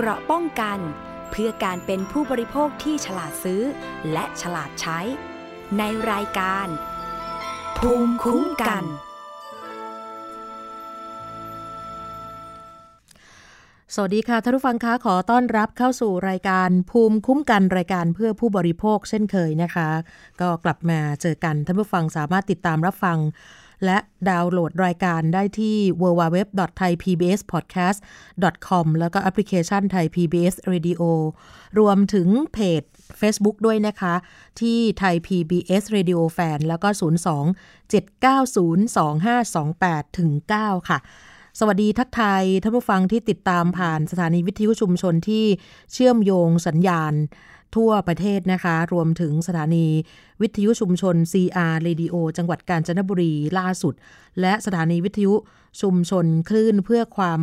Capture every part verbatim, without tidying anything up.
เกราะป้องกันเพื่อการเป็นผู้บริโภคที่ฉลาดซื้อและฉลาดใช้ในรายการภูมิคุ้มกันสวัสดีค่ะท่านผู้ฟังคะขอต้อนรับเข้าสู่รายการภูมิคุ้มกันรายการเพื่อผู้บริโภคเช่นเคยนะคะก็กลับมาเจอกันท่านผู้ฟังสามารถติดตามรับฟังและดาวน์โหลดรายการได้ที่ ดับเบิลยู ดับเบิลยู ดับเบิลยู ดอท ไทยพีบีเอสพอดแคสต์ ดอท คอม แล้วก็แอปพลิเคชัน Thai พี บี เอส Radio รวมถึงเพจ Facebook ด้วยนะคะที่ Thai พี บี เอส Radio Fan แล้วก็ ศูนย์ สอง เจ็ด เก้า ศูนย์ สอง ห้า สอง แปด เก้า ค่ะสวัสดีทักทายท่านผู้ฟังที่ติดตามผ่านสถานีวิทยุชุมชนที่เชื่อมโยงสัญญาณทั่วประเทศนะคะรวมถึงสถานีวิทยุชุมชน ซี อาร์ Radio จังหวัดกาญจนบุรีล่าสุดและสถานีวิทยุชุมชนคลื่นเพื่อความ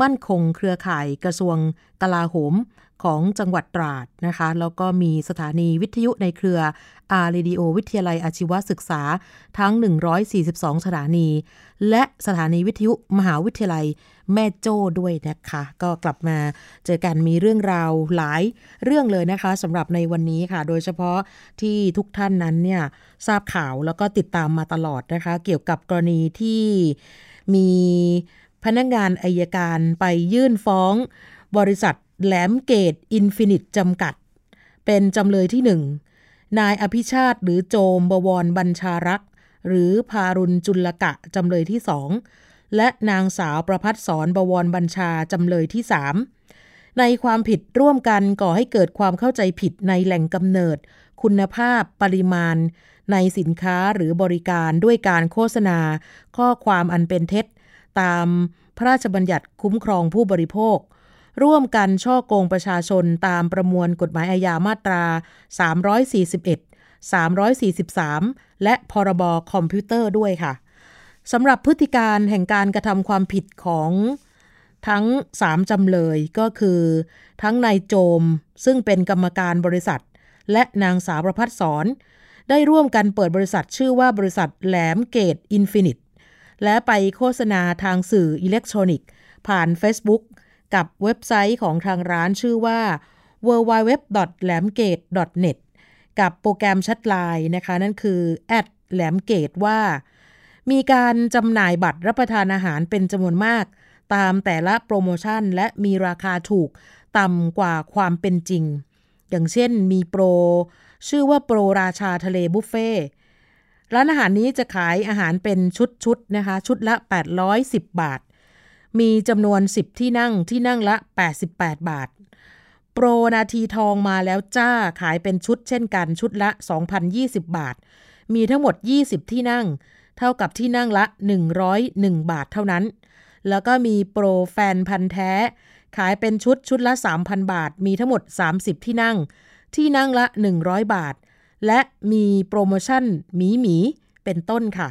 มั่นคงเครือข่ายกระทรวงกลาโหมของจังหวัดตราดนะคะแล้วก็มีสถานีวิทยุในเครือ อาร์ Radio วิทยาลัยอาชีวศึกษาทั้งหนึ่งร้อยสี่สิบสองสถานีและสถานีวิทยุมหาวิทยาลัยแม่โจ้ด้วยนะคะก็กลับมาเจอกันมีเรื่องราวหลายเรื่องเลยนะคะสำหรับในวันนี้ค่ะโดยเฉพาะที่ทุกท่านนั้นเนี่ยทราบข่าวแล้วก็ติดตามมาตลอดนะคะเกี่ยวกับกรณีที่มีพนักงานอัยการไปยื่นฟ้องบริษัทแหลมเกตอินฟินิตจำกัดเป็นจำเลยที่หนึ่งนายอภิชาติหรือโจมบวรบัญชารักษ์หรือพารุณจุลกะจำเลยที่สองและนางสาวประภัสสรบวรบัญชาจำเลยที่สามในความผิดร่วมกันก่อให้เกิดความเข้าใจผิดในแหล่งกำเนิดคุณภาพปริมาณในสินค้าหรือบริการด้วยการโฆษณาข้อความอันเป็นเท็จตามพระราชบัญญัติคุ้มครองผู้บริโภคร่วมกันฉ้อโกงประชาชนตามประมวลกฎหมายอาญามาตราสามร้อยสี่สิบเอ็ด สามร้อยสี่สิบสามและพรบคอมพิวเตอร์ด้วยค่ะสำหรับพฤติการแห่งการกระทำความผิดของทั้งสามจำเลยก็คือทั้งนายโจมซึ่งเป็นกรรมการบริษัทและนางสาวประภัสสรได้ร่วมกันเปิดบริษัทชื่อว่าบริษัทแหลมเกตอินฟินิตและไปโฆษณาทางสื่ออิเล็กทรอนิกส์ผ่าน Facebook กับเว็บไซต์ของทางร้านชื่อว่า ดับเบิลยู ดับเบิลยู ดับเบิลยู ดอท แหลมเกต ดอท เน็ต กับโปรแกรมแชทไลน์นะคะนั่นคือ แอท แหลมเกต ว่ามีการจำหน่ายบัตรรับประทานอาหารเป็นจำนวนมากตามแต่ละโปรโมชั่นและมีราคาถูกต่ำกว่าความเป็นจริงอย่างเช่นมีโปรชื่อว่าโปรราชาทะเลบุฟเฟ่ร้านอาหารนี้จะขายอาหารเป็นชุดๆนะคะชุดละแปดร้อยสิบบาทมีจำนวนสิบที่นั่งที่นั่งละแปดสิบแปดบาทโปรนาทีทองมาแล้วจ้าขายเป็นชุดเช่นกันชุดละ สองพันยี่สิบบาทมีทั้งหมดยี่สิบที่นั่งเท่ากับที่นั่งละหนึ่งร้อยเอ็ดบาทเท่านั้นแล้วก็มีโปรแฟนพันธุ์แท้ขายเป็นชุดชุดละ สามพันบาทมีทั้งหมดสามสิบที่นั่งที่นั่งละหนึ่งร้อยบาทและมีโปรโมชั่นหมีหมีเป็นต้นค่ะ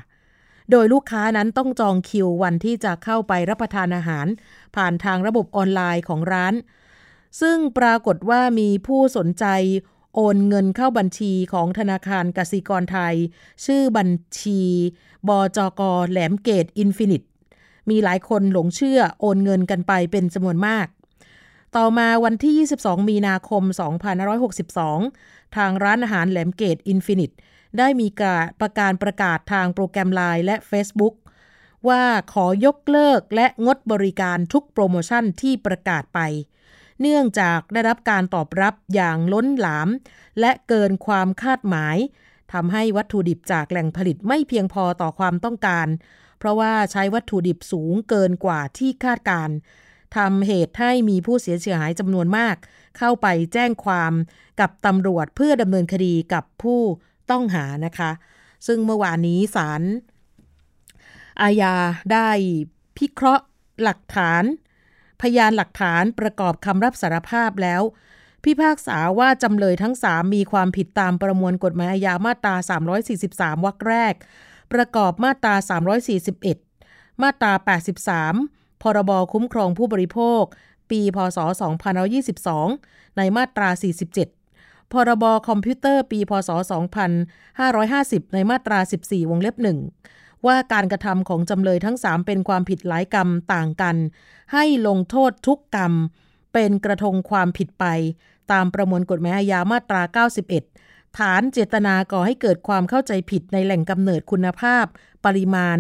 โดยลูกค้านั้นต้องจองคิววันที่จะเข้าไปรับประทานอาหารผ่านทางระบบออนไลน์ของร้านซึ่งปรากฏว่ามีผู้สนใจโอนเงินเข้าบัญชีของธนาคารกสิกรไทยชื่อบัญชีบจก.แหลมเกตอินฟินิตมีหลายคนหลงเชื่อโอนเงินกันไปเป็นจำนวนมากต่อมาวันที่ยี่สิบสองมีนาคมสองพันห้าร้อยหกสิบสองทางร้านอาหารแหลมเกตอินฟินิตได้มีการประกาศประกาศทางโปรแกรม ไลน์ และ Facebook ว่าขอยกเลิกและงดบริการทุกโปรโมชั่นที่ประกาศไปเนื่องจากได้รับการตอบรับอย่างล้นหลามและเกินความคาดหมายทำให้วัตถุดิบจากแหล่งผลิตไม่เพียงพอต่อความต้องการเพราะว่าใช้วัตถุดิบสูงเกินกว่าที่คาดการทำเหตุให้มีผู้เสียหายจำนวนมากเข้าไปแจ้งความกับตำรวจเพื่อดำเนินคดีกับผู้ต้องหานะคะซึ่งเมื่อวานนี้ศาลอาญาได้พิเคราะห์หลักฐานพยานหลักฐานประกอบคำรับสารภาพแล้วพิพากษาว่าจำเลยทั้งสามมีความผิดตามประมวลกฎหมายอาญามาตราสามร้อยสี่สิบสามวรรคแรกประกอบมาตราสามร้อยสี่สิบเอ็ดมาตราแปดสิบสามพรบคุ้มครองผู้บริโภคปีพ.ศ.สองพันยี่สิบสองในมาตราสี่สิบเจ็ดพรบคอมพิวเตอร์ปีพ.ศ.สองพันห้าร้อยห้าสิบในมาตราสิบสี่วงเล็บหนึ่งว่าการกระทำของจำเลยทั้งสามเป็นความผิดหลายกรรมต่างกันให้ลงโทษทุกกรรม เป็นกระทงความผิดไปตามประมวลกฎหมายอาญามาตราเก้าสิบเอ็ดฐานเจตนาก่อให้เกิดความเข้าใจผิดในแหล่งกำเนิดคุณภาพปริมาณ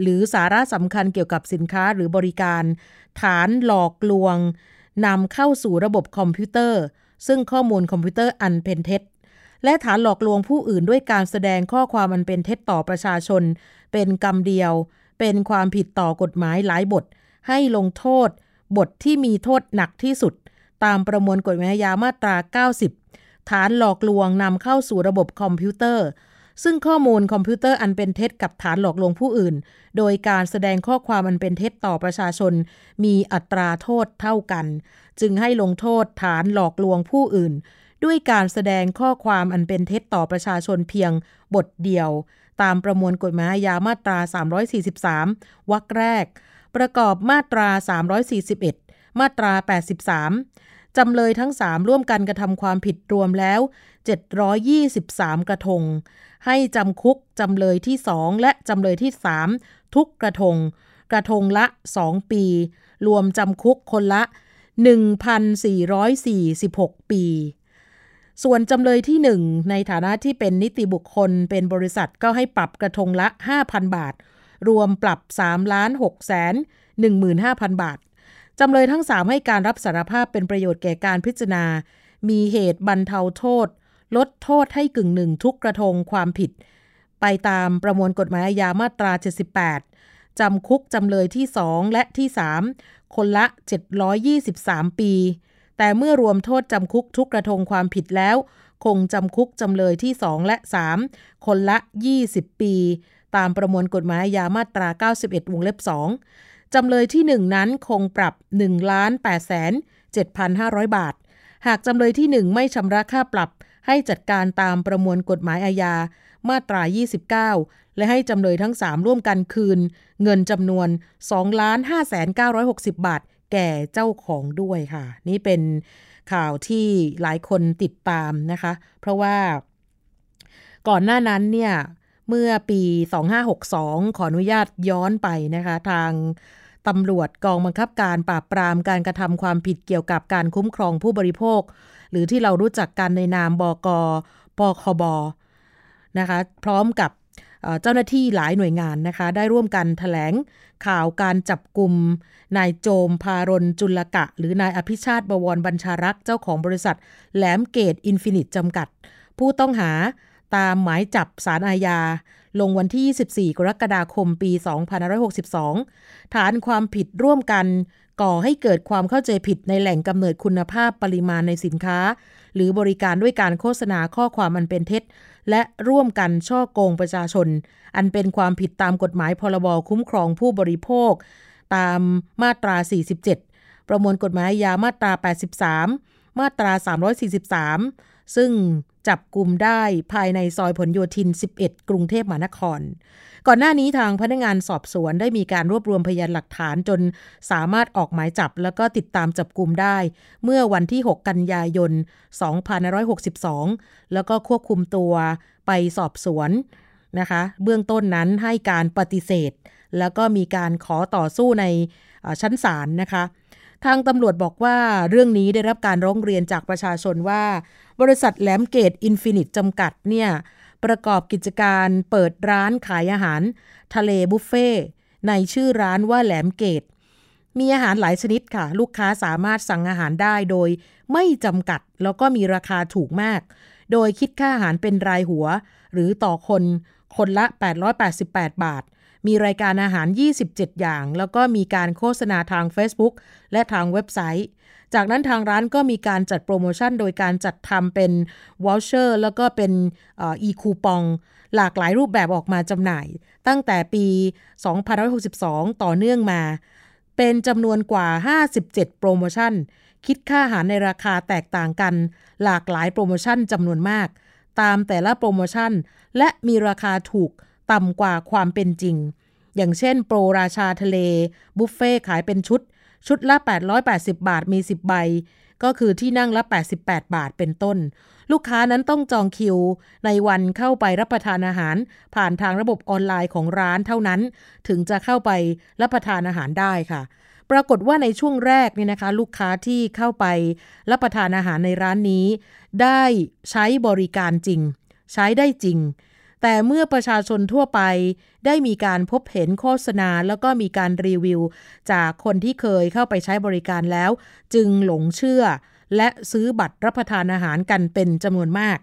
หรือสาระสำคัญเกี่ยวกับสินค้าหรือบริการฐานหลอกลวงนำเข้าสู่ระบบคอมพิวเตอร์ซึ่งข้อมูลคอมพิวเตอร์อันเป็นเท็จและฐานหลอกลวงผู้อื่นด้วยการแสดงข้อความอันเป็นเท็จต่อประชาชนเป็นกรรมเดียวเป็นความผิดต่อกฎหมายหลายบทให้ลงโทษบทที่มีโทษหนักที่สุดตามประมวลกฎหมายอาญามาตราเก้าสิบฐานหลอกลวงนำเข้าสู่ระบบคอมพิวเตอร์ซึ่งข้อมูลคอมพิวเตอร์อันเป็นเท็จกับฐานหลอกลวงผู้อื่นโดยการแสดงข้อความอันเป็นเท็จต่อประชาชนมีอัตราโทษเท่ากันจึงให้ลงโทษฐานหลอกลวงผู้อื่นด้วยการแสดงข้อความอันเป็นเท็จต่อประชาชนเพียงบทเดียวตามประมวลกฎหมายอาญามาตราสามร้อยสี่สิบสามวรรคแรกประกอบมาตราสามร้อยสี่สิบเอ็ดมาตราแปดสิบสามจำเลยทั้งสามร่วมกันกระทำความผิดรวมแล้วเจ็ดร้อยยี่สิบสามกระทงให้จำคุกจำเลยที่สองและจำเลยที่สามทุกกระทงกระทงละสองปีรวมจำคุกคนละ หนึ่งพันสี่ร้อยสี่สิบหก ปีส่วนจำเลยที่หนึ่งในฐานะที่เป็นนิติบุคคลเป็นบริษัทก็ให้ปรับกระทงละ ห้าพัน บาทรวมปรับ สามล้านหกแสนหนึ่งหมื่นห้าพัน บาทจำเลยทั้งสามให้การรับสารภาพเป็นประโยชน์แก่การพิจารณามีเหตุบรรเทาโทษลดโทษให้กึ่งหนึ่งทุกกระทงความผิดไปตามประมวลกฎหมายอาญามาตราเจ็ดสิบแปดจำคุกจำเลยที่สองและที่สามคนละเจ็ดร้อยยี่สิบสามปีแต่เมื่อรวมโทษจำคุกทุกกระทงความผิดแล้วคงจำคุกจำเลยที่สองและสามคนละยี่สิบปีตามประมวลกฎหมายอาญามาตราเก้าสิบเอ็ดวงเล็บสองจำเลยที่หนึ่งนั้นคงปรับ หนึ่งล้านแปดแสนเจ็ดพันห้าร้อย บาทหากจำเลยที่หนึ่งไม่ชำระค่าปรับให้จัดการตามประมวลกฎหมายอาญามาตรายี่สิบเก้าและให้จำเลยทั้งสามร่วมกันคืนเงินจำนวน สองล้านห้าแสนเก้าร้อยหกสิบ บาทแก่เจ้าของด้วยค่ะนี่เป็นข่าวที่หลายคนติดตามนะคะเพราะว่าก่อนหน้านั้นเนี่ยเมื่อปีสองห้าหกสองขออนุญาตย้อนไปนะคะทางตำรวจกองบังคับการปราบปรามการกระทำความผิดเกี่ยวกับการคุ้มครองผู้บริโภคหรือที่เรารู้จักกันในนามบก.ปคบ.นะคะพร้อมกับเจ้าหน้าที่หลายหน่วยงานนะคะได้ร่วมกันแถลงข่าวการจับกลุ่มนายโจมพารณจุลกะหรือนายอภิชาติบวรบัญชารักษ์เจ้าของบริษัทแหลมเกตอินฟินิตจำกัดผู้ต้องหาตามหมายจับศาลอาญาลงวันที่ยี่สิบสี่กรกฎาคมปีสองพันห้าร้อยหกสิบสองฐานความผิดร่วมกันก่อให้เกิดความเข้าใจผิดในแหล่งกำเนิดคุณภาพปริมาณในสินค้าหรือบริการด้วยการโฆษณาข้อความอันเป็นเท็จและร่วมกันฉ้อโกงประชาชนอันเป็นความผิดตามกฎหมายพรบคุ้มครองผู้บริโภคตามมาตราสี่สิบเจ็ดประมวลกฎหมายอาญามาตราแปดสิบสามมาตราสามร้อยสี่สิบสามซึ่งจับกุมได้ภายในซอยผลโยธินสิบเอ็ดกรุงเทพมหานครก่อนหน้านี้ทางพนักงานสอบสวนได้มีการรวบรวมพยานหลักฐานจนสามารถออกหมายจับแล้วก็ติดตามจับกุมได้เมื่อวันที่หกกันยายนสองพันห้าร้อยหกสิบสองแล้วก็ควบคุมตัวไปสอบสวนนะคะเบื้องต้นนั้นให้การปฏิเสธแล้วก็มีการขอต่อสู้ในชั้นศาลนะคะทางตำรวจบอกว่าเรื่องนี้ได้รับการร้องเรียนจากประชาชนว่าบริษัทแหลมเกตอินฟินิตจำกัดเนี่ยประกอบกิจการเปิดร้านขายอาหารทะเลบุฟเฟ่ในชื่อร้านว่าแหลมเกตมีอาหารหลายชนิดค่ะลูกค้าสามารถสั่งอาหารได้โดยไม่จำกัดแล้วก็มีราคาถูกมากโดยคิดค่าอาหารเป็นรายหัวหรือต่อคนคนละแปดร้อยแปดสิบแปดบาทมีรายการอาหารยี่สิบเจ็ดอย่างแล้วก็มีการโฆษณาทาง Facebook และทางเว็บไซต์จากนั้นทางร้านก็มีการจัดโปรโมชั่นโดยการจัดทำเป็นวอลเชอร์แล้วก็เป็นอีคูปองหลากหลายรูปแบบออกมาจำหน่ายตั้งแต่ปีสองพันห้าร้อยหกสิบสองต่อเนื่องมาเป็นจำนวนกว่าห้าสิบเจ็ดโปรโมชั่นคิดค่าอาหารในราคาแตกต่างกันหลากหลายโปรโมชั่นจำนวนมากตามแต่ละโปรโมชั่นและมีราคาถูกต่ำกว่าความเป็นจริงอย่างเช่นโปรราชาทะเลบุฟเฟ่ขายเป็นชุดชุดละแปดร้อยแปดสิบบาทมีสิบใบก็คือที่นั่งละแปดสิบแปดบาทเป็นต้นลูกค้านั้นต้องจองคิวในวันเข้าไปรับประทานอาหารผ่านทางระบบออนไลน์ของร้านเท่านั้นถึงจะเข้าไปรับประทานอาหารได้ค่ะ ปรากฏว่าในช่วงแรกเนี่ยนะคะลูกค้าที่เข้าไปรับประทานอาหารในร้านนี้ได้ใช้บริการจริงใช้ได้จริงแต่เมื่อประชาชนทั่วไปได้มีการพบเห็นโฆษณาแล้วก็มีการรีวิวจากคนที่เคยเข้าไปใช้บริการแล้วจึงหลงเชื่อและซื้อบัตรรับประทานอาหารกันเป็นจำนวนมาก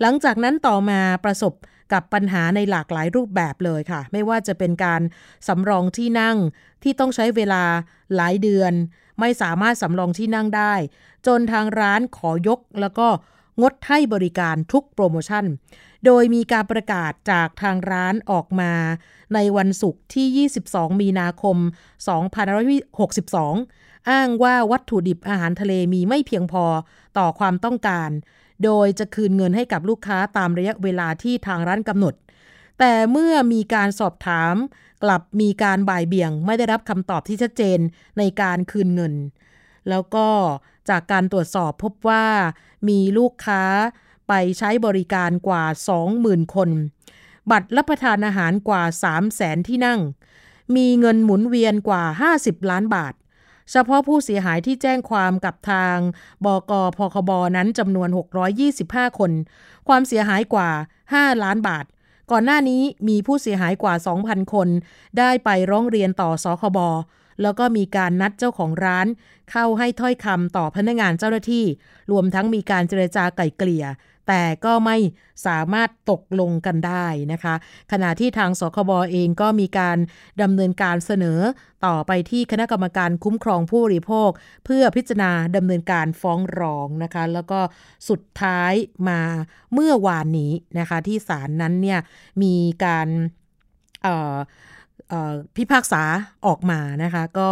หลังจากนั้นต่อมาประสบกับปัญหาในหลากหลายรูปแบบเลยค่ะไม่ว่าจะเป็นการสำรองที่นั่งที่ต้องใช้เวลาหลายเดือนไม่สามารถสำรองที่นั่งได้จนทางร้านขอยกแล้วก็งดให้บริการทุกโปรโมชั่นโดยมีการประกาศจากทางร้านออกมาในวันศุกร์ที่ยี่สิบสองมีนาคมสองพันห้าร้อยหกสิบสองอ้างว่าวัตถุดิบอาหารทะเลมีไม่เพียงพอต่อความต้องการโดยจะคืนเงินให้กับลูกค้าตามระยะเวลาที่ทางร้านกำหนดแต่เมื่อมีการสอบถามกลับมีการบ่ายเบี่ยงไม่ได้รับคำตอบที่ชัดเจนในการคืนเงินแล้วก็จากการตรวจสอบพบว่ามีลูกค้าไปใช้บริการกว่า สองหมื่น คนบัตรรับประทานอาหารกว่า สามแสน ที่นั่งมีเงินหมุนเวียนกว่าห้าสิบล้านบาทเฉพาะผู้เสียหายที่แจ้งความกับทางบก.พคบ.นั้นจำนวนหกร้อยยี่สิบห้าคนความเสียหายกว่าห้าล้านบาทก่อนหน้านี้มีผู้เสียหายกว่า สองพัน คนได้ไปร้องเรียนต่อสคบ.แล้วก็มีการนัดเจ้าของร้านเข้าให้ถ้อยคำต่อพนักงานเจ้าหน้าที่รวมทั้งมีการเจรจาไกล่เกลี่ยแต่ก็ไม่สามารถตกลงกันได้นะคะขณะที่ทางสคบ.เองก็มีการดำเนินการเสนอต่อไปที่คณะกรรมการคุ้มครองผู้บริโภคเพื่อพิจารณาดำเนินการฟ้องร้องนะคะแล้วก็สุดท้ายมาเมื่อวานนี้นะคะที่ศาลนั้นเนี่ยมีการเอ่อพิพากษาออกมานะคะก็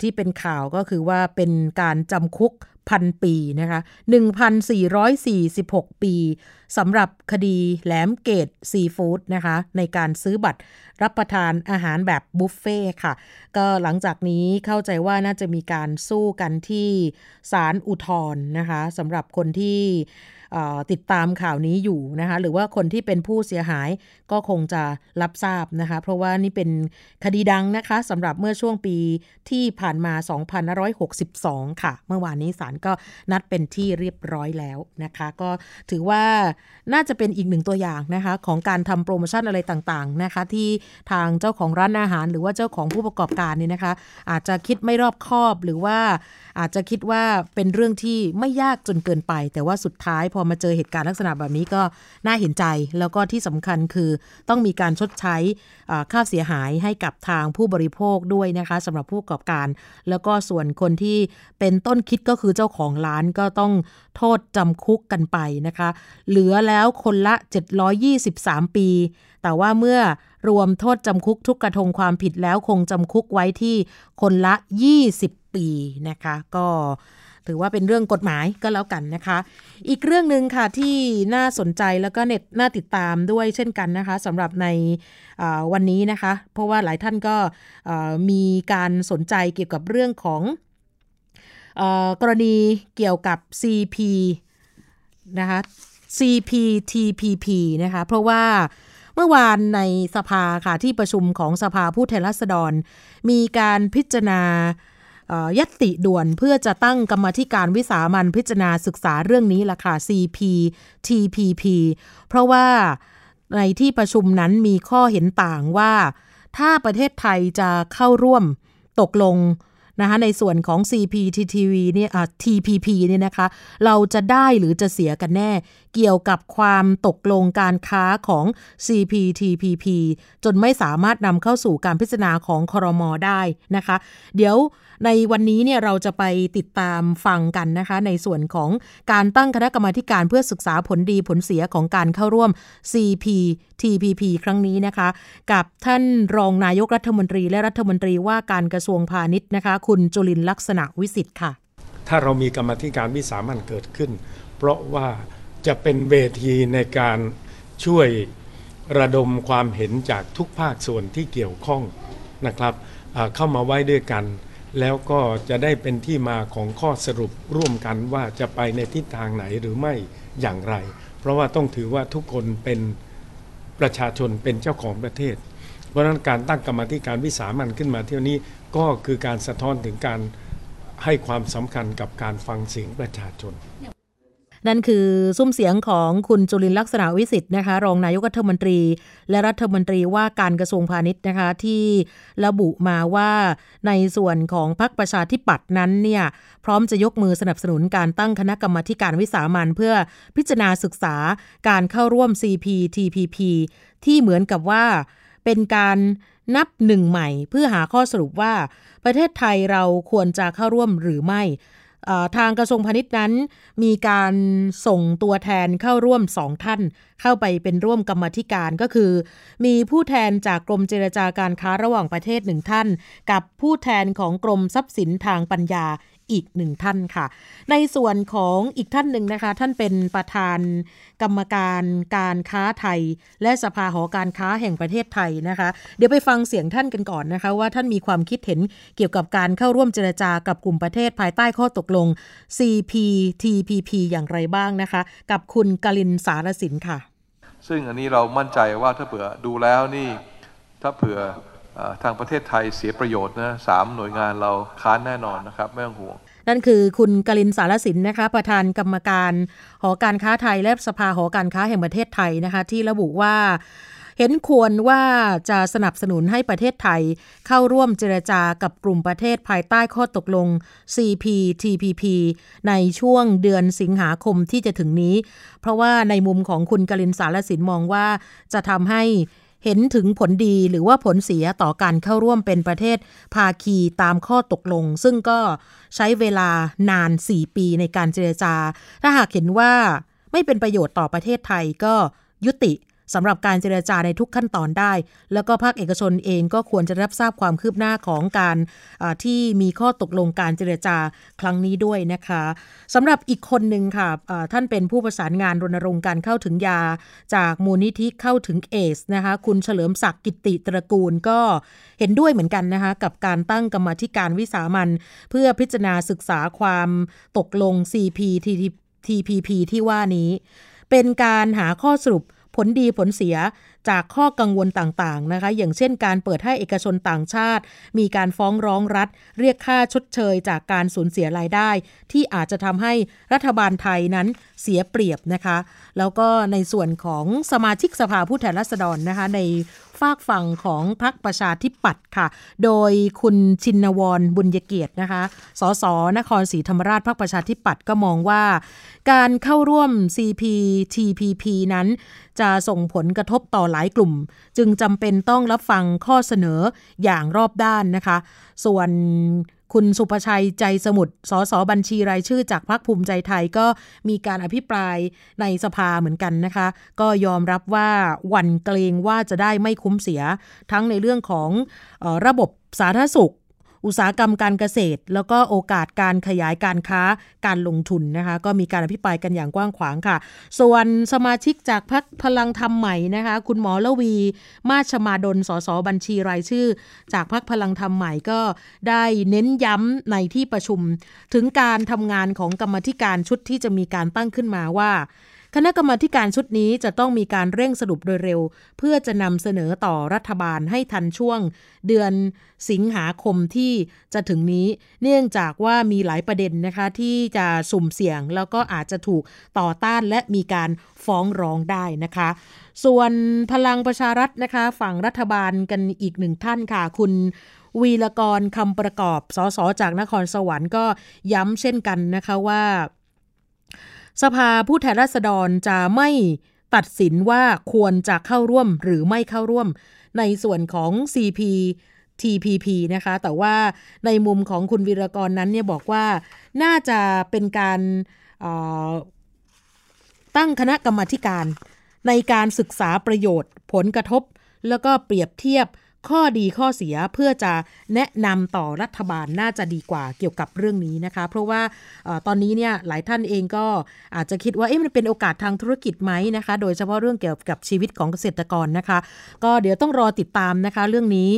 ที่เป็นข่าวก็คือว่าเป็นการจำคุกพันปีนะคะ หนึ่งพันสี่ร้อยสี่สิบหก ปีสำหรับคดีแหลมเกตซีฟู้ดนะคะในการซื้อบัตรรับประทานอาหารแบบบุฟเฟ่ค่ะก็หลังจากนี้เข้าใจว่าน่าจะมีการสู้กันที่ศาลอุทธรณ์นะคะสำหรับคนที่ติดตามข่าวนี้อยู่นะคะหรือว่าคนที่เป็นผู้เสียหายก็คงจะรับทราบนะคะเพราะว่านี่เป็นคดีดังนะคะสำหรับเมื่อช่วงปีที่ผ่านมาสองพันห้าร้อยหกสิบสองค่ะเมื่อวานนี้ศาลก็นัดเป็นที่เรียบร้อยแล้วนะคะก็ถือว่าน่าจะเป็นอีกหนึ่งตัวอย่างนะคะของการทำโปรโมชั่นอะไรต่างๆนะคะที่ทางเจ้าของร้านอาหารหรือว่าเจ้าของผู้ประกอบการเนี่ยนะคะอาจจะคิดไม่รอบคอบหรือว่าอาจจะคิดว่าเป็นเรื่องที่ไม่ยากจนเกินไปแต่ว่าสุดท้ายพอมาเจอเหตุการณ์ลักษณะแบบนี้ก็น่าเห็นใจแล้วก็ที่สำคัญคือต้องมีการชดใช้ค่าเสียหายให้กับทางผู้บริโภคด้วยนะคะสำหรับผู้ประกอบการแล้วก็ส่วนคนที่เป็นต้นคิดก็คือเจ้าของร้านก็ต้องโทษจำคุกกันไปนะคะเหลือแล้วคนละเจ็ดร้อยยี่สิบสามปีแต่ว่าเมื่อรวมโทษจำคุกทุกกระทงความผิดแล้วคงจำคุกไว้ที่คนละยี่สิบปีนะคะก็ถือว่าเป็นเรื่องกฎหมายก็แล้วกันนะคะอีกเรื่องนึงค่ะที่น่าสนใจแล้วก็เน็ตน่าติดตามด้วยเช่นกันนะคะสำหรับในวันนี้นะคะเพราะว่าหลายท่านก็มีการสนใจเกี่ยวกับเรื่องของกรณีเกี่ยวกับ ซี พี นะคะ ซี พี ที พี พี นะคะเพราะว่าเมื่อวานในสภาค่ะที่ประชุมของสภาผู้แทนราษฎรมีการพิจารณาญัตติด่วนเพื่อจะตั้งกรรมธิการวิสามัญพิจารณาศึกษาเรื่องนี้ล่ะค่ะ ซี พี ที พี พี เพราะว่าในที่ประชุมนั้นมีข้อเห็นต่างว่าถ้าประเทศไทยจะเข้าร่วมตกลงนะคะในส่วนของ ซี พี ที พี พี เนี่ย ที พี พี เนี่ยนะคะเราจะได้หรือจะเสียกันแน่เกี่ยวกับความตกลงการค้าของ ซี พี ที พี พี จนไม่สามารถนำเข้าสู่การพิจารณาของครม.ได้นะคะเดี๋ยวในวันนี้เนี่ยเราจะไปติดตามฟังกันนะคะในส่วนของการตั้งคณะกรรมาธิการเพื่อศึกษาผลดีผลเสียของการเข้าร่วม ซี พี ที พี พี ครั้งนี้นะคะกับท่านรองนายกรัฐมนตรีและรัฐมนตรีว่าการกระทรวงพาณิชย์นะคะคุณจุลินทร์ลักษณะวิสิทธิ์ค่ะถ้าเรามีกรรมาธิการวิสามัญเกิดขึ้นเพราะว่าจะเป็นเวทีในการช่วยระดมความเห็นจากทุกภาคส่วนที่เกี่ยวข้องนะครับเข้ามาไว้ด้วยกันแล้วก็จะได้เป็นที่มาของข้อสรุปร่วมกันว่าจะไปในทิศทางไหนหรือไม่อย่างไรเพราะว่าต้องถือว่าทุกคนเป็นประชาชนเป็นเจ้าของประเทศ ราะฉะนั้นการตั้งกรรมธิการวิสามัญขึ้นมาเที่ยวนี้ก็คือการสะท้อนถึงการให้ความสำคัญกับการฟังเสียงประชาชนนั่นคือซุ้มเสียงของคุณจุลินทร์ลักษณะวิสิทธิ์นะคะรองนายกรัฐมนตรีและรัฐมนตรีว่าการกระทรวงพาณิชย์นะคะที่ระบุมาว่าในส่วนของพรรคประชาธิปัตย์นั้นเนี่ยพร้อมจะยกมือสนับสนุนการตั้งคณะกรรมการวิสามัญเพื่อพิจารณาศึกษาการเข้าร่วม ซี พี ที พี พี ที่เหมือนกับว่าเป็นการนับหนึ่งใหม่เพื่อหาข้อสรุปว่าประเทศไทยเราควรจะเข้าร่วมหรือไม่ทางกระทรวงพาณิชย์นั้นมีการส่งตัวแทนเข้าร่วมสองท่านเข้าไปเป็นร่วมกรรมาธิการก็คือมีผู้แทนจากกรมเจรจาการค้าระหว่างประเทศหนึ่งท่านกับผู้แทนของกรมทรัพย์สินทางปัญญาอีกหนึ่งท่านค่ะในส่วนของอีกท่านหนึ่งนะคะท่านเป็นประธานกรรมการการค้าไทยและสภาหอการค้าแห่งประเทศไทยนะคะเดี๋ยวไปฟังเสียงท่านกันก่อนนะคะว่าท่านมีความคิดเห็นเกี่ยวกับการเข้าร่วมเจรจากับกลุ่มประเทศภายใต้ข้อตกลง ซี พี ที พี พี อย่างไรบ้างนะคะกับคุณกลินสารสินค่ะซึ่งอันนี้เรามั่นใจว่าถ้าเผื่อดูแล้วนี่ถ้าเผื่อทางประเทศไทยเสียประโยชน์นะสามหน่วยงานเราค้านแน่นอนนะครับไม่ต้องห่วงนั่นคือคุณกลินสารสินนะคะประธานกรรมการหอการค้าไทยและสภาหอการค้าแห่งประเทศไทยนะคะที่ระบุว่าเห็นควรว่าจะสนับสนุนให้ประเทศไทยเข้าร่วมเจรจากับกลุ่มประเทศภายใต้ข้อตกลง ซี พี ที พี พี ในช่วงเดือนสิงหาคมที่จะถึงนี้เพราะว่าในมุมของคุณกลินสารสินมองว่าจะทำให้เห็นถึงผลดีหรือว่าผลเสียต่อการเข้าร่วมเป็นประเทศภาคีตามข้อตกลงซึ่งก็ใช้เวลานานสี่ปีในการเจรจาถ้าหากเห็นว่าไม่เป็นประโยชน์ต่อประเทศไทยก็ยุติสำหรับการเจรจาในทุกขั้นตอนได้แล้วก็ภาคเอกชนเองก็ควรจะรับทราบความคืบหน้าของการที่มีข้อตกลงการเจรจาครั้งนี้ด้วยนะคะสำหรับอีกคนหนึ่งค่ะท่านเป็นผู้ประสานงานรณรงค์การเข้าถึงยาจากมูลนิธิเข้าถึงเอสนะคะคุณเฉลิมศักดิ์กิตติตระกูลก็เห็นด้วยเหมือนกันนะคะกับการตั้งกรรมาธิการวิสามัญเพื่อพิจารณาศึกษาความตกลง ซี พี ที พี พี ที่ว่านี้เป็นการหาข้อสรุปผลดีผลเสียจากข้อกังวลต่างๆนะคะอย่างเช่นการเปิดให้เอกชนต่างชาติมีการฟ้องร้องรัฐเรียกค่าชดเชยจากการสูญเสียรายได้ที่อาจจะทำให้รัฐบาลไทยนั้นเสียเปรียบนะคะแล้วก็ในส่วนของสมาชิกสภาผู้แทนราษฎรนะคะในฝากฝั่งของพรรคประชาธิปัตย์ค่ะโดยคุณชินวรบุญยเกียรตินะคะสสนครศรีธรรมราชพรรคประชาธิปัตย์ก็มองว่าการเข้าร่วม ซี พี ที พี พี นั้นจะส่งผลกระทบต่อหลายกลุ่มจึงจำเป็นต้องรับฟังข้อเสนออย่างรอบด้านนะคะส่วนคุณสุภชัยใจสมุทรสสบัญชีรายชื่อจากพรรคภูมิใจไทยก็มีการอภิปรายในสภาเหมือนกันนะคะก็ยอมรับว่าหวั่นเกรงว่าจะได้ไม่คุ้มเสียทั้งในเรื่องของเอ่อระบบสาธารณสุขอุตสาหกรรมการเกษตรแล้วก็โอกาสการขยายการค้าการลงทุนนะคะก็มีการอภิปรายกันอย่างกว้างขวางค่ะส่วนสมาชิกจากพรรคพลังธรรมใหม่นะคะคุณหมอละวีมาชมาดลสสบัญชีรายชื่อจากพรรคพลังธรรมใหม่ก็ได้เน้นย้ำในที่ประชุมถึงการทำงานของกรรมธิการชุดที่จะมีการตั้งขึ้นมาว่าคณะกรรมาธิการชุดนี้จะต้องมีการเร่งสรุปโดยเร็วเพื่อจะนำเสนอต่อรัฐบาลให้ทันช่วงเดือนสิงหาคมที่จะถึงนี้เนื่องจากว่ามีหลายประเด็นนะคะที่จะสุ่มเสี่ยงแล้วก็อาจจะถูกต่อต้านและมีการฟ้องร้องได้นะคะส่วนพลังประชารัฐนะคะฝั่งรัฐบาลกันอีกหนึ่งท่านค่ะคุณวีรกรคำประกอบสสจากนครสวรรค์ก็ย้ำเช่นกันนะคะว่าสภาผู้แทนราษฎรจะไม่ตัดสินว่าควรจะเข้าร่วมหรือไม่เข้าร่วมในส่วนของ ซี พี ที พี พี นะคะแต่ว่าในมุมของคุณวีรกรนั้นเนี่ยบอกว่าน่าจะเป็นการเอ่อตั้งคณะกรรมาธิการในการศึกษาประโยชน์ผลกระทบแล้วก็เปรียบเทียบ ข้อดีข้อเสียเพื่อจะแนะนำต่อรัฐบาลน่าจะดีกว่าเกี่ยวกับเรื่องนี้นะคะเพราะว่าตอนนี้เนี่ยหลายท่านเองก็อาจจะคิดว่าเอ๊ะมันเป็นโอกาสทางธุรกิจไหมนะคะโดยเฉพาะเรื่องเกี่ยวกับชีวิตของเกษตรกรนะคะก็เดี๋ยวต้องรอติดตามนะคะเรื่องนี้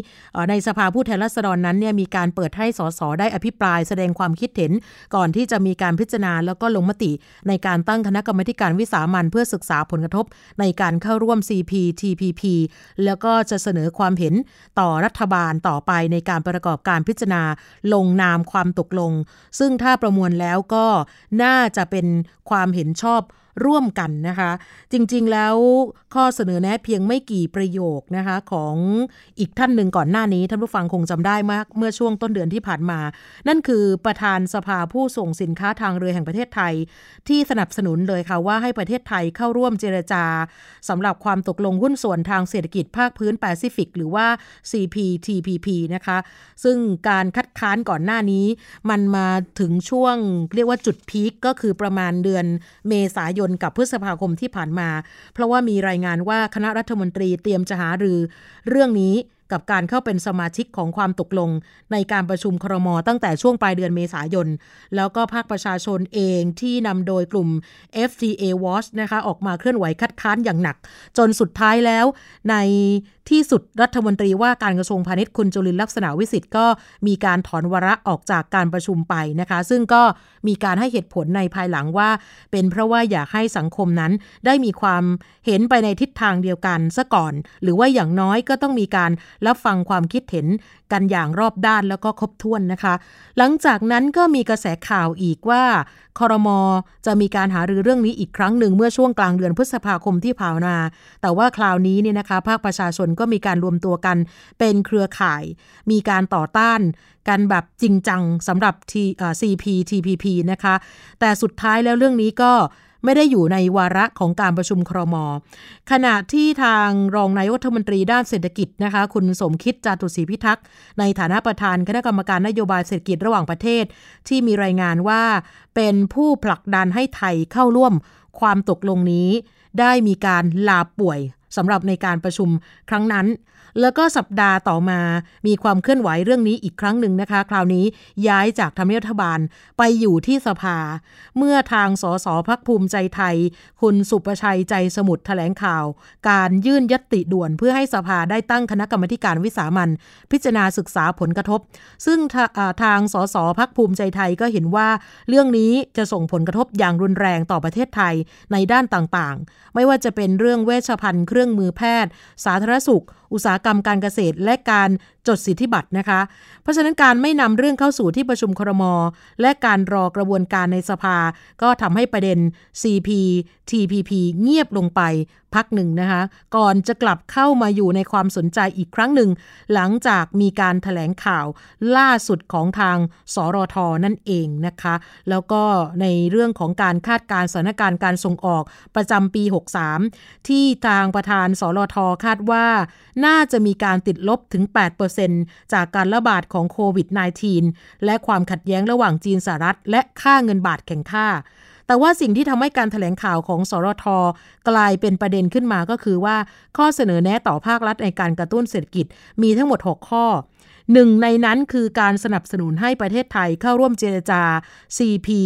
ในสภาผู้แทนราษฎรนั้นเนี่ยมีการเปิดให้สสได้อภิปรายแสดงความคิดเห็นก่อนที่จะมีการพิจารณาแล้วก็ลงมติในการตั้งคณะกรรมการวิสามัญเพื่อศึกษาผลกระทบในการเข้าร่วม ซี พี ที พี พี แล้วก็จะเสนอความเห็นต่อรัฐบาลต่อไปในการประกอบการพิจารณาลงนามความตกลงซึ่งถ้าประมวลแล้วก็น่าจะเป็นความเห็นชอบร่วมกันนะคะจริงๆแล้วข้อเสนอแนะเพียงไม่กี่ประโยคนะคะของอีกท่านหนึ่งก่อนหน้านี้ท่านผู้ฟังคงจำได้มากเมื่อช่วงต้นเดือนที่ผ่านมานั่นคือประธานสภาผู้ส่งสินค้าทางเรือแห่งประเทศไทยที่สนับสนุนเลยค่ะว่าให้ประเทศไทยเข้าร่วมเจรจาสำหรับความตกลงหุ้นส่วนทางเศรษฐกิจภาคพื้นแปซิฟิกหรือว่า ซี พี ที พี พี นะคะซึ่งการคัดค้านก่อนหน้านี้มันมาถึงช่วงเรียกว่าจุดพีคก็คือประมาณเดือนเมษายนกับพฤษภาคมที่ผ่านมาเพราะว่ามีรายงานว่าคณะรัฐมนตรีเตรียมจะหารือเรื่องนี้กับการเข้าเป็นสมาชิกของความตกลงในการประชุมครม.ตั้งแต่ช่วงปลายเดือนเมษายนแล้วก็ภาคประชาชนเองที่นำโดยกลุ่ม เอฟ ที เอ Watch นะคะออกมาเคลื่อนไหวคัดค้านอย่างหนักจนสุดท้ายแล้วในที่สุดรัฐมนตรีว่าการกระทรวงพาณิชย์คุณจุลินทร์ลักษณะวิสิทธิ์ก็มีการถอนวาระออกจากการประชุมไปนะคะซึ่งก็มีการให้เหตุผลในภายหลังว่าเป็นเพราะว่าอยากให้สังคมนั้นได้มีความเห็นไปในทิศทางเดียวกันซะก่อนหรือว่าอย่างน้อยก็ต้องมีการรับฟังความคิดเห็นกันอย่างรอบด้านแล้วก็ครบถ้วนนะคะหลังจากนั้นก็มีกระแสข่าวอีกว่าครม.จะมีการหารือเรื่องนี้อีกครั้งหนึ่งเมื่อช่วงกลางเดือนพฤษภาคมที่ผ่านมาแต่ว่าคราวนี้เนี่ยนะคะภาคประชาชนก็มีการรวมตัวกันเป็นเครือข่ายมีการต่อต้านกันแบบจริงจังสำหรับ ซี พี ที พี พี นะคะแต่สุดท้ายแล้วเรื่องนี้ก็ไม่ได้อยู่ในวาระของการประชุมครม.ขณะที่ทางรองนายกรัฐมนตรีด้านเศรษฐกิจนะคะคุณสมคิดจาตุศรีพิทักษ์ในฐานะประธานคณะกรรมการนโยบายเศรษฐกิจระหว่างประเทศที่มีรายงานว่าเป็นผู้ผลักดันให้ไทยเข้าร่วมความตกลงนี้ได้มีการลาป่วยสำหรับในการประชุมครั้งนั้นแล้วก็สัปดาห์ต่อมามีความเคลื่อนไหวเรื่องนี้อีกครั้งหนึ่งนะคะคราวนี้ย้ายจากทำเนียบรัฐบาลไปอยู่ที่สภาเมื่อทางสสพรรคภูมิใจไทยคุณสุประชัยใจสมุทรแถลงข่าวการยื่นญัตติด่วนเพื่อให้สภาได้ตั้งคณะกรรมการวิสามัญพิจารณาศึกษาผลกระทบซึ่งทางสสพรรคภูมิใจไทยก็เห็นว่าเรื่องนี้จะส่งผลกระทบอย่างรุนแรงต่อประเทศไทยในด้านต่างๆไม่ว่าจะเป็นเรื่องเวชภัณฑ์เครื่องมือแพทย์สาธารณสุขอุตสาหกรรมการเกษตรและการจดสิทธิบัตรนะคะเพราะฉะนั้นการไม่นำเรื่องเข้าสู่ที่ประชุมครม.และการรอกระบวนการในสภาก็ทำให้ประเด็น ซี พี ที พี พี เงียบลงไปพักหนึ่งนะคะก่อนจะกลับเข้ามาอยู่ในความสนใจอีกครั้งหนึ่งหลังจากมีการแถลงข่าวล่าสุดของทางสรท.นั่นเองนะคะแล้วก็ในเรื่องของการคาดการณ์สถานการณ์การส่งออกประจำปีหกสามที่ทางประธานสรท.คาดว่าน่าจะมีการติดลบถึง แปดเปอร์เซ็นต์ จากการระบาดของโควิด สิบเก้า และความขัดแย้งระหว่างจีนสหรัฐและค่าเงินบาทแข่งค่าแต่ว่าสิ่งที่ทำให้การแถลงข่าวของสรท.กลายเป็นประเด็นขึ้นมาก็คือว่าข้อเสนอแนะต่อภาครัฐในการกระตุ้นเศรษฐกิจมีทั้งหมดหกข้อหนึ่งในนั้นคือการสนับสนุนให้ประเทศไทยเข้าร่วมเจรจา ซี พี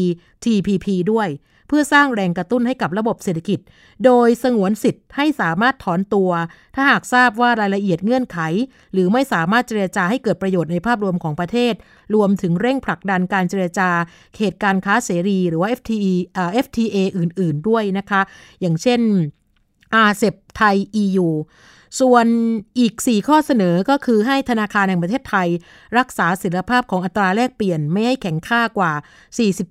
ที พี พี ด้วยเพื่อสร้างแรงกระตุ้นให้กับระบบเศรษฐกิจโดยสงวนสิทธิ์ให้สามารถถอนตัวถ้าหากทราบว่ารายละเอียดเงื่อนไขหรือไม่สามารถเจรจาให้เกิดประโยชน์ในภาพรวมของประเทศรวมถึงเร่งผลักดันการเจรจาเขตการค้าเสรีหรือว่า เอฟ ที เอ อื่นๆด้วยนะคะอย่างเช่น อาร์ ซี อี พี ไทย อี ยูส่วนอีกสี่ข้อเสนอก็คือให้ธนาคารแห่งประเทศไทยรักษาเสถียรภาพของอัตราแลกเปลี่ยนไม่ให้แข็งค่ากว่าสี่สิบ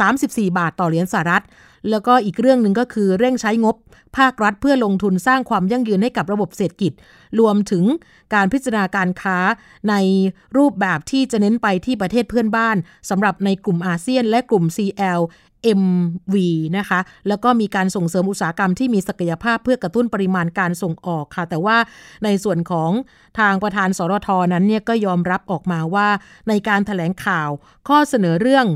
สามสิบสี่บาทต่อเหรียญสหรัฐแล้วก็อีกเรื่องหนึ่งก็คือเร่งใช้งบภาครัฐเพื่อลงทุนสร้างความยั่งยืนให้กับระบบเศรษฐกิจรวมถึงการพิจารณาการค้าในรูปแบบที่จะเน้นไปที่ประเทศเพื่อนบ้านสำหรับในกลุ่มอาเซียนและกลุ่ม ซี แอล เอ็ม วี นะคะแล้วก็มีการส่งเสริมอุตสาหกรรมที่มีศักยภาพเพื่อกระตุ้นปริมาณการส่งออกค่ะแต่ว่าในส่วนของทางประธานสรท.นั้นเนี่ยก็ยอมรับออกมาว่าในการแถลงข่าวข้อเสนอเรื่อง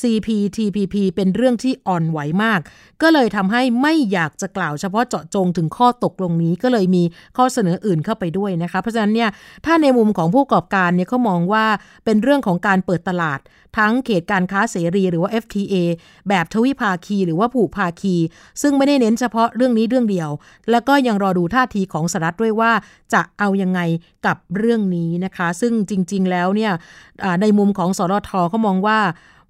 ซี พี ที พี พี เป็นเรื่องที่อ่อนไหวมากก็เลยทำให้ไม่อยากจะกล่าวเฉพาะเจาะจงถึงข้อตกลงนี้ก็เลยมีข้อเสนออื่นเข้าไปด้วยนะคะเพราะฉะนั้นเนี่ยถ้าในมุมของผู้ประกอบการเนี่ยเขามองว่าเป็นเรื่องของการเปิดตลาดทั้งเขตการค้าเสรีหรือว่า เอฟ ที เอ แบบทวิภาคีหรือว่าผูกภาคีซึ่งไม่ได้เน้นเฉพาะเรื่องนี้เรื่องเดียวแล้วก็ยังรอดูท่าทีของสหรัฐด้วยว่าจะเอายังไงกับเรื่องนี้นะคะซึ่งจริงๆแล้วเนี่ยในมุมของสรท.เขามองว่า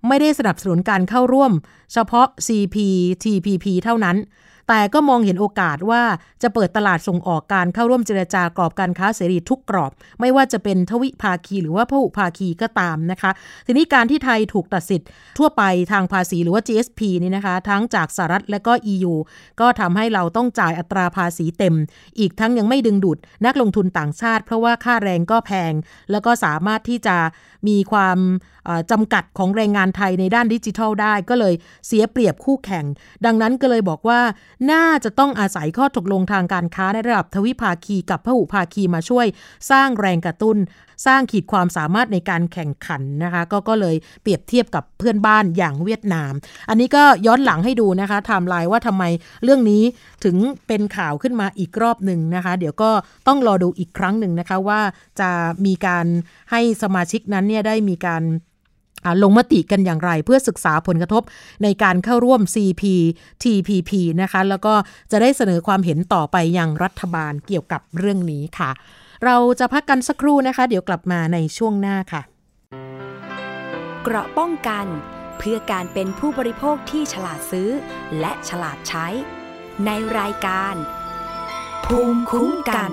ไม่ได้สนับสนุนการเข้าร่วมเฉพาะ ซี พี ที พี พี เท่านั้นแต่ก็มองเห็นโอกาสว่าจะเปิดตลาดส่งออกการเข้าร่วมเจรจากรอบการค้าเสรีทุกกรอบไม่ว่าจะเป็นทวิภาคีหรือว่าพหุภาคีก็ตามนะคะทีนี้การที่ไทยถูกตัดสิทธิ์ทั่วไปทางภาษีหรือว่า จี เอส พี นี่นะคะทั้งจากสหรัฐและก็ อี ยู ก็ทำให้เราต้องจ่ายอัตราภาษีเต็มอีกทั้งยังไม่ดึงดูดนักลงทุนต่างชาติเพราะว่าค่าแรงก็แพงแล้วก็สามารถที่จะมีความจำกัดของแรงงานไทยในด้านดิจิทัลได้ก็เลยเสียเปรียบคู่แข่งดังนั้นก็เลยบอกว่าน่าจะต้องอาศัยข้อตกลงทางการค้าในระดับทวิภาคีกับพหุภาคีมาช่วยสร้างแรงกระตุ้นสร้างขีดความสามารถในการแข่งขันนะคะก็ก็เลยเปรียบเทียบกับเพื่อนบ้านอย่างเวียดนามอันนี้ก็ย้อนหลังให้ดูนะคะไทม์ไลน์ว่าทำไมเรื่องนี้ถึงเป็นข่าวขึ้นมาอีกรอบหนึ่งนะคะเดี๋ยวก็ต้องรอดูอีกครั้งหนึ่งนะคะว่าจะมีการให้สมาชิกนั้นเนี่ยได้มีการลงมติกันอย่างไรเพื่อศึกษาผลกระทบในการเข้าร่วม ซี พี ที พี พี นะคะแล้วก็จะได้เสนอความเห็นต่อไปยังรัฐบาลเกี่ยวกับเรื่องนี้ค่ะเราจะพักกันสักครู่นะคะเดี๋ยวกลับมาในช่วงหน้าค่ะเกราะป้องกันเพื่อการเป็นผู้บริโภคที่ฉลาดซื้อและฉลาดใช้ในรายการภูมิคุ้มกัน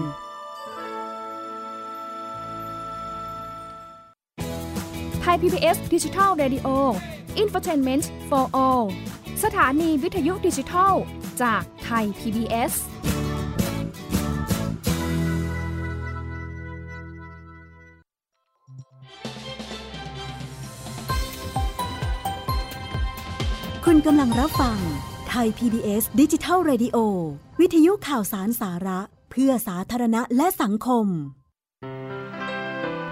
ไทย พี บี เอส Digital Radio Infotainment for All สถานีวิทยุดิจิทัลจากไทย พี บี เอสคุณกำลังรับฟังไทย พี บี เอส Digital Radio วิทยุข่าวสารสาระเพื่อสาธารณะและสังคม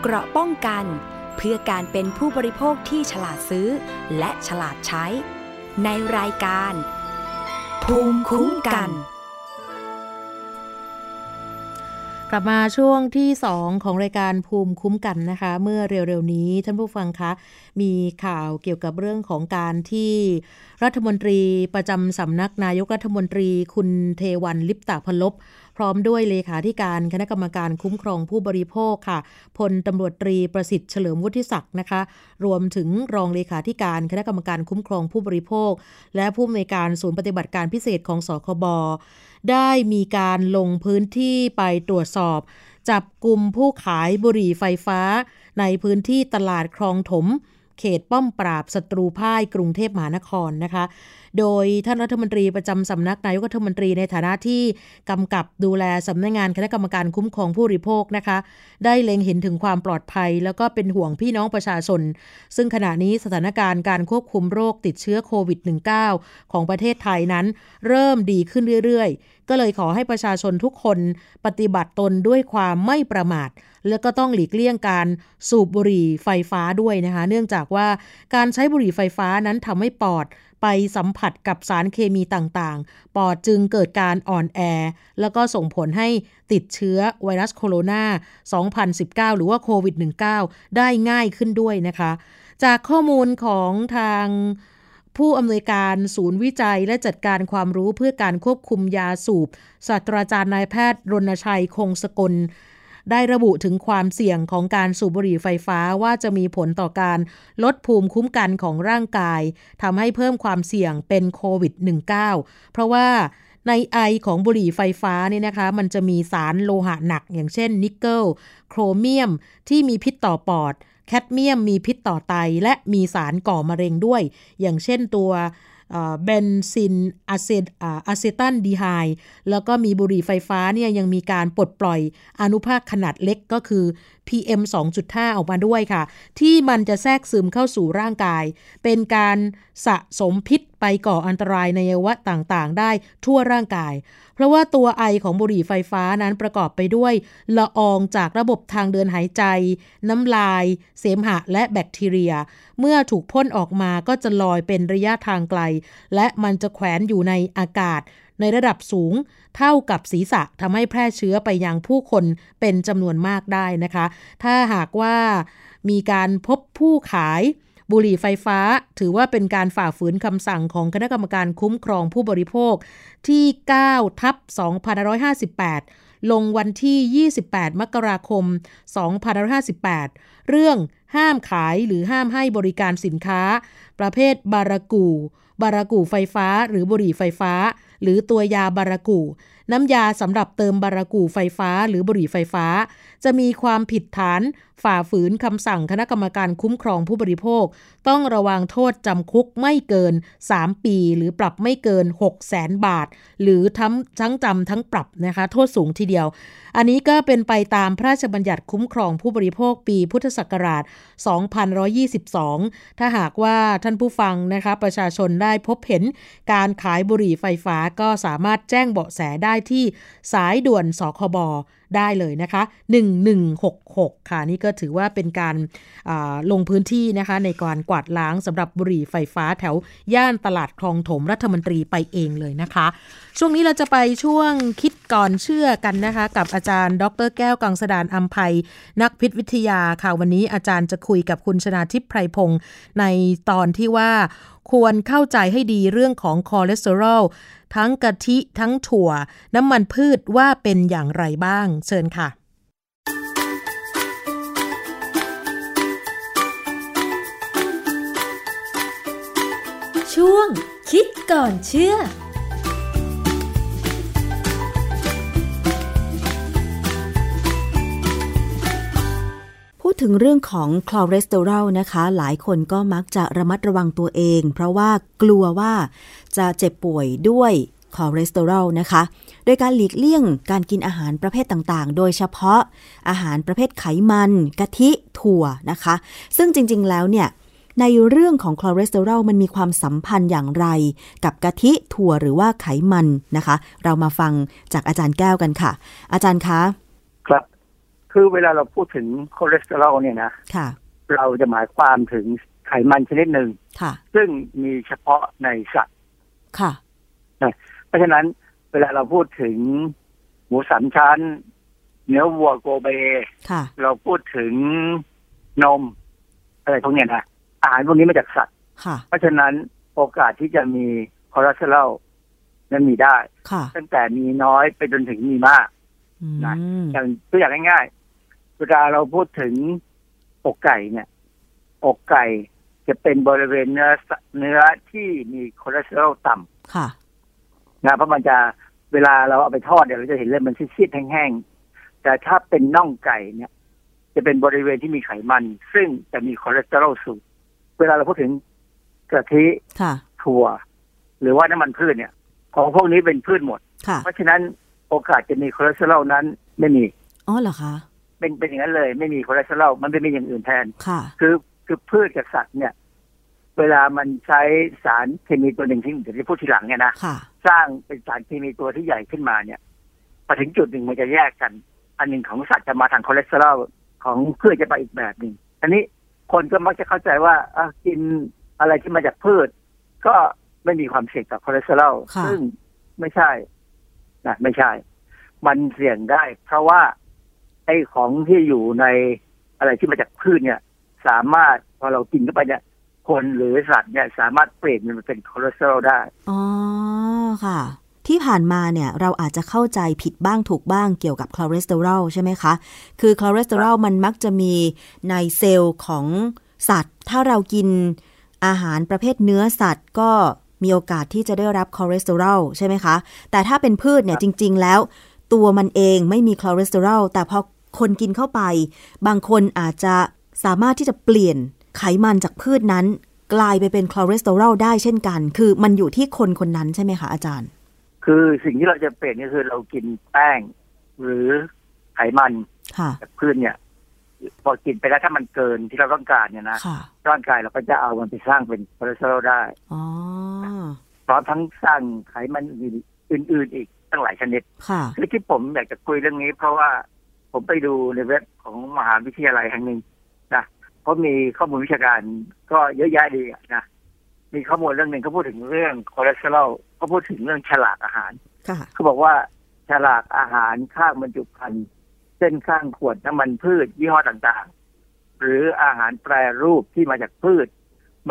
เกราะป้องกันเพื่อการเป็นผู้บริโภคที่ฉลาดซื้อและฉลาดใช้ในรายการภูมิคุ้มกันกลับมาช่วงที่สองของรายการภูมิคุ้มกันนะคะเมื่อเร็วๆนี้ท่านผู้ฟังคะมีข่าวเกี่ยวกับเรื่องของการที่รัฐมนตรีประจำสำนักนายกรัฐมนตรีคุณเทวันลิปตพลพพร้อมด้วยเลขาธิการคณะกรรมการคุ้มครองผู้บริโภคค่ะพลตำรวจตรีประสิทธิ์เฉลิมวุฒิศักดิ์นะคะรวมถึงรองเลขาธิการคณะกรรมการคุ้มครองผู้บริโภคและผู้อำนวยการศูนย์ปฏิบัติการพิเศษของสคบได้มีการลงพื้นที่ไปตรวจสอบจับกุมผู้ขายบุหรี่ไฟฟ้าในพื้นที่ตลาดคลองถมเขตป้อมปราบศัตรูพ่ายกรุงเทพมหานครนะคะโดยท่านรัฐมนตรีประจำสำนักนายกรัฐมนตรีในฐานะที่กำกับดูแลสำนักงานคณะกรรมการคุ้มครองผู้บริโภคนะคะได้เล็งเห็นถึงความปลอดภัยแล้วก็เป็นห่วงพี่น้องประชาชนซึ่งขณะนี้สถานการณ์การควบคุมโรคติดเชื้อโควิด สิบเก้า ของประเทศไทยนั้นเริ่มดีขึ้นเรื่อยๆก็เลยขอให้ประชาชนทุกคนปฏิบัติตนด้วยความไม่ประมาทแล้วก็ต้องหลีกเลี่ยงการสูบบุหรี่ไฟฟ้าด้วยนะคะเนื่องจากว่าการใช้บุหรี่ไฟฟ้านั้นทำให้ปอดไปสัมผัสกับสารเคมีต่างๆปอดจึงเกิดการอ่อนแอแล้วก็ส่งผลให้ติดเชื้อไวรัสโคโรนา สองพันสิบเก้า หรือว่าโควิด สิบเก้า ได้ง่ายขึ้นด้วยนะคะจากข้อมูลของทางผู้อำนวยการศูนย์วิจัยและจัดการความรู้เพื่อการควบคุมยาสูบศาสตราจารย์นายแพทย์รณชัยคงสกลได้ระบุถึงความเสี่ยงของการสูบบุหรี่ไฟฟ้าว่าจะมีผลต่อการลดภูมิคุ้มกันของร่างกายทำให้เพิ่มความเสี่ยงเป็นโควิด สิบเก้า เพราะว่าในไอของบุหรี่ไฟฟ้าเนี่ยนะคะมันจะมีสารโลหะหนักอย่างเช่นนิกเกิลโครเมียมที่มีพิษต่อปอดแคดเมียมมีพิษต่อไตและมีสารก่อมะเร็งด้วยอย่างเช่นตัวเบนซินอะเซตอะเซตันดีไฮด์แล้วก็มีบุหรี่ไฟฟ้าเนี่ยยังมีการปลดปล่อยอนุภาคขนาดเล็กก็คือ P พี เอ็ม สอง จุด ห้า ออกมาด้วยค่ะที่มันจะแทรกซึมเข้าสู่ร่างกายเป็นการสะสมพิษไปก่ออันตรายในอวัยวะต่างๆได้ทั่วร่างกายเพราะว่าตัวไอของบุหรี่ไฟฟ้านั้นประกอบไปด้วยละอองจากระบบทางเดินหายใจน้ำลายเสมหะและแบคทีเรียเมื่อถูกพ่นออกมาก็จะลอยเป็นระยะทางไกลและมันจะแขวนอยู่ในอากาศในระดับสูงเท่ากับศีรษะทำให้แพร่เชื้อไปยังผู้คนเป็นจำนวนมากได้นะคะถ้าหากว่ามีการพบผู้ขายบุหรี่ไฟฟ้าถือว่าเป็นการฝ่าฝืนคำสั่งของคณะกรรมการคุ้มครองผู้บริโภคที่ เก้า ทับ สองพันห้าร้อยห้าสิบแปด ลงวันที่ ยี่สิบแปด มกราคม สองพันห้าร้อยห้าสิบแปดเรื่องห้ามขายหรือห้ามให้บริการสินค้าประเภทบารากูบารากูไฟฟ้าหรือบุหรี่ไฟฟ้าหรือตัวยาบารากูน้ำยาสำหรับเติมบารากูไฟฟ้าหรือบุหรี่ไฟฟ้าจะมีความผิดฐานฝ่าฝืนคำสั่งคณะกรรมการคุ้มครองผู้บริโภคต้องระวังโทษจำคุกไม่เกินสามปีหรือปรับไม่เกิน หกแสนบาทหรือทั้งทั้งจำทั้งปรับนะคะโทษสูงทีเดียวอันนี้ก็เป็นไปตามพระราชบัญญัติคุ้มครองผู้บริโภคปีพุทธศักราชสองพันหนึ่งร้อยยี่สิบสองถ้าหากว่าท่านผู้ฟังนะคะประชาชนได้พบเห็นการขายบุหรี่ไฟฟ้าก็สามารถแจ้งเบาะแสได้ที่สายด่วนสคบได้เลยนะคะหนึ่งหนึ่งหกหกค่ะนี่ก็ถือว่าเป็นการาลงพื้นที่นะคะในการกวาดล้างสำหรับบุหรี่ไฟฟ้าแถวย่านตลาดคลองถมรัฐมนตรีไปเองเลยนะคะช่วงนี้เราจะไปช่วงคิดก่อนเชื่อกันนะคะกับอาจารย์ดรแก้วกังสดาลอำไพนักพิษวิทยาค่ะวันนี้อาจารย์จะคุยกับคุณชนาทิพย์ไพรพงศ์ในตอนที่ว่าควรเข้าใจให้ดีเรื่องของคอเลสเตอรอลทั้งกะทิทั้งถั่วน้ำมันพืชว่าเป็นอย่างไรบ้างเชิญค่ะช่วงคิดก่อนเชื่อพูดถึงเรื่องของคอเลสเตอรอลนะคะหลายคนก็มักจะระมัดระวังตัวเองเพราะว่ากลัวว่าจะเจ็บป่วยด้วยคอเลสเตอรอลนะคะโดยการหลีกเลี่ยงการกินอาหารประเภทต่างๆโดยเฉพาะอาหารประเภทไขมันกะทิถั่วนะคะซึ่งจริงๆแล้วเนี่ยในเรื่องของคอเลสเตอรอลมันมีความสัมพันธ์อย่างไรกับกะทิถั่วหรือว่าไขมันนะคะเรามาฟังจากอาจารย์แก้วกันค่ะอาจารย์คะครับคือเวลาเราพูดถึงคอเลสเตอรอลเนี่ยนะเราจะหมายความถึงไขมันชนิดหนึ่งซึ่งมีเฉพาะในสัตว์เพราะฉะนั้นเวลาเราพูดถึงหมูสามชั้นเนื้อวัวโกเบเราพูดถึงนมอะไรพวกเนี้ยนะอาหารพวกนี้มาจากสัตว์เพราะฉะนั้นโอกาสที่จะมีคอเลสเตอรอลนั้นมีได้ตั้งแต่มีน้อยไปจนถึงมีมากนะอย่างตัวอย่างง่ายเวลาเราพูดถึงอกไก่เนี่ยอกไก่จะเป็นบริเวณเนื้อเนื้อที่มีคอเลสเตอรอลต่ำค่ะนะเพราะมันจะเวลาเราเอาไปทอดเนี่ยเราจะเห็นเลยมันซีดๆแห้งๆแต่ถ้าเป็นน่องไก่เนี่ยจะเป็นบริเวณที่มีไขมันซึ่งจะมีคอเลสเตอรอลสูงเวลาเราพูดถึงกะทิถั่วหรือว่าน้ำมันพืชเนี่ยของพวกนี้เป็นพืชหมดเพราะฉะนั้นโอกาสจะมีคอเลสเตอรอลนั้นไม่มีอ๋อเหรอคะเป็นเป็นอย่างนั้นเลยไม่มีคอเลสเตอรอลมันเป็นอย่างอื่นแทนค่ะคือคือพืชกับสัตว์เนี่ยเวลามันใช้สารเคมีตัวหนึ่งที่เดี๋ยวจะพูดทีหลังเนี่ยนะสร้างเป็นสารเคมีตัวที่ใหญ่ขึ้นมาเนี่ยพอถึงจุดหนึ่งมันจะแยกกันอันหนึ่งของสัตว์จะมาทางคอเลสเตอรอลของพืชจะไปอีกแบบหนึ่งอันนี้คนก็มักจะเข้าใจว่ากินอะไรที่มาจากพืชก็ไม่มีความเสี่ยงต่อคอเลสเตอรอลซึ่งไม่ใช่นะไม่ใช่มันเสี่ยงได้เพราะว่าไอ้ของที่อยู่ในอะไรที่มาจากพืชเนี่ยสามารถพอเรากินเข้าไปเนี่ยคนหรือสัตว์เนี่ยสามารถเปลี่ยนมันเป็นคอเลสเตอรอลได้อ๋อค่ะที่ผ่านมาเนี่ยเราอาจจะเข้าใจผิดบ้างถูกบ้างเกี่ยวกับคอเลสเตอรอลใช่ไหมคะคือคอเลสเตอรอลมันมักจะมีในเซลล์ของสัตว์ถ้าเรากินอาหารประเภทเนื้อสัตว์ก็มีโอกาสที่จะได้รับคอเลสเตอรอลใช่ไหมคะแต่ถ้าเป็นพืชเนี่ยจริงๆแล้วตัวมันเองไม่มีคอเลสเตอรอลแต่พอคนกินเข้าไปบางคนอาจจะสามารถที่จะเปลี่ยนไขมันจากพืชนั้นกลายไปเป็นคอเลสเตอรอลได้เช่นกันคือมันอยู่ที่คนคนนั้นใช่ไหมคะอาจารย์คือสิ่งที่เราจะเปลี่ยนก็คือเรากินแป้งหรือไขมันจากพืชเนี่ย พอกินไปแล้วถ้ามันเกินที่เราต้องการเนี่ยนะร่างกายเราก็จะเอามันไปสร้างเป็นคอเลสเตอรอลได้พร้อมทั้งสร้างไขมันอื่นๆอีกตั้งหลายชนิดคือที่ผมอยากจะคุยเรื่องนี้เพราะว่าผมไปดูในเว็บของมหาวิทยาลัยแห่งหนึ่งนะเขามีข้อมูลวิชาการก็เยอะแยะดีนะมีข้อมูลเรื่องหนึ่งเขาพูดถึงเรื่องคอเลสเตอรอลเขาพูดถึงเรื่องฉลากอาหารเขาบอกว่าฉลากอาหารข้างบรรจุภัณฑ์เส้นข้างขวดน้ำมันพืชยี่ห้อต่างๆหรืออาหารแปรรูปที่มาจากพืช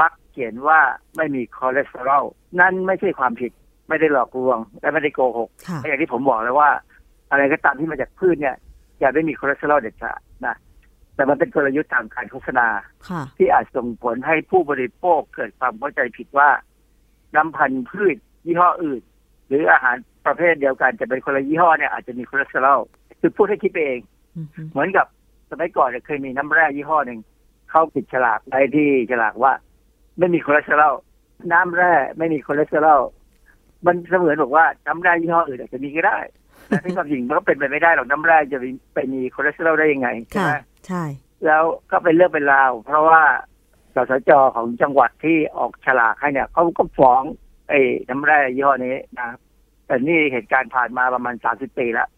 มักเขียนว่าไม่มีคอเลสเตอรอลนั่นไม่ใช่ความผิดไม่ได้หลอกลวงและไม่ได้โกหกอย่างที่ผมบอกแล้วว่าอะไรก็ตามที่มาจากพืชเนี่ยจะไม่มีคอเลสเตอรอลเด็ดขาดนะแต่มันเป็นกลยุทธ์ทางการโฆษณาที่อาจส่งผลให้ผู้บริโภคเกิดความเข้าใจผิดว่าน้ำพันธุ์พืชยี่ห้ออื่นหรืออาหารประเภทเดียวกันจะเป็นคนละยี่ห้อเนี่ยอาจจะมีคอเลสเตอรอลคือพูดให้คิดเอง mm-hmm. เหมือนกับสมัยก่อนเคยมีน้ำแร่ยี่ห้อหนึ่งเข้าติดฉลากไว้ที่ฉลากว่าไม่มีคอเลสเตอรอลน้ำแร่ไม่มีคอเลสเตอรอลมันเสมือนบอกว่าน้ำแร่ยี่ห้ออื่นอาจจะมีก็ได้แต่ที่ความจริงมันก็เป็นไปไม่ได้หรอกน้ำแร่จะไปมีคอเลสเตอรอลได้ยังไงใช่ไหมใช่แล้วก็เป็นเรื่องเป็นราวเพราะว่าสสจ.ของจังหวัดที่ออกฉลากให้เนี่ยเขาก็ฟ้องไอ้น้ำแร่ยี่ห้อนี้นะแต่นี่เหตุการณ์ผ่านมาประมาณสามสิบปีแล้ว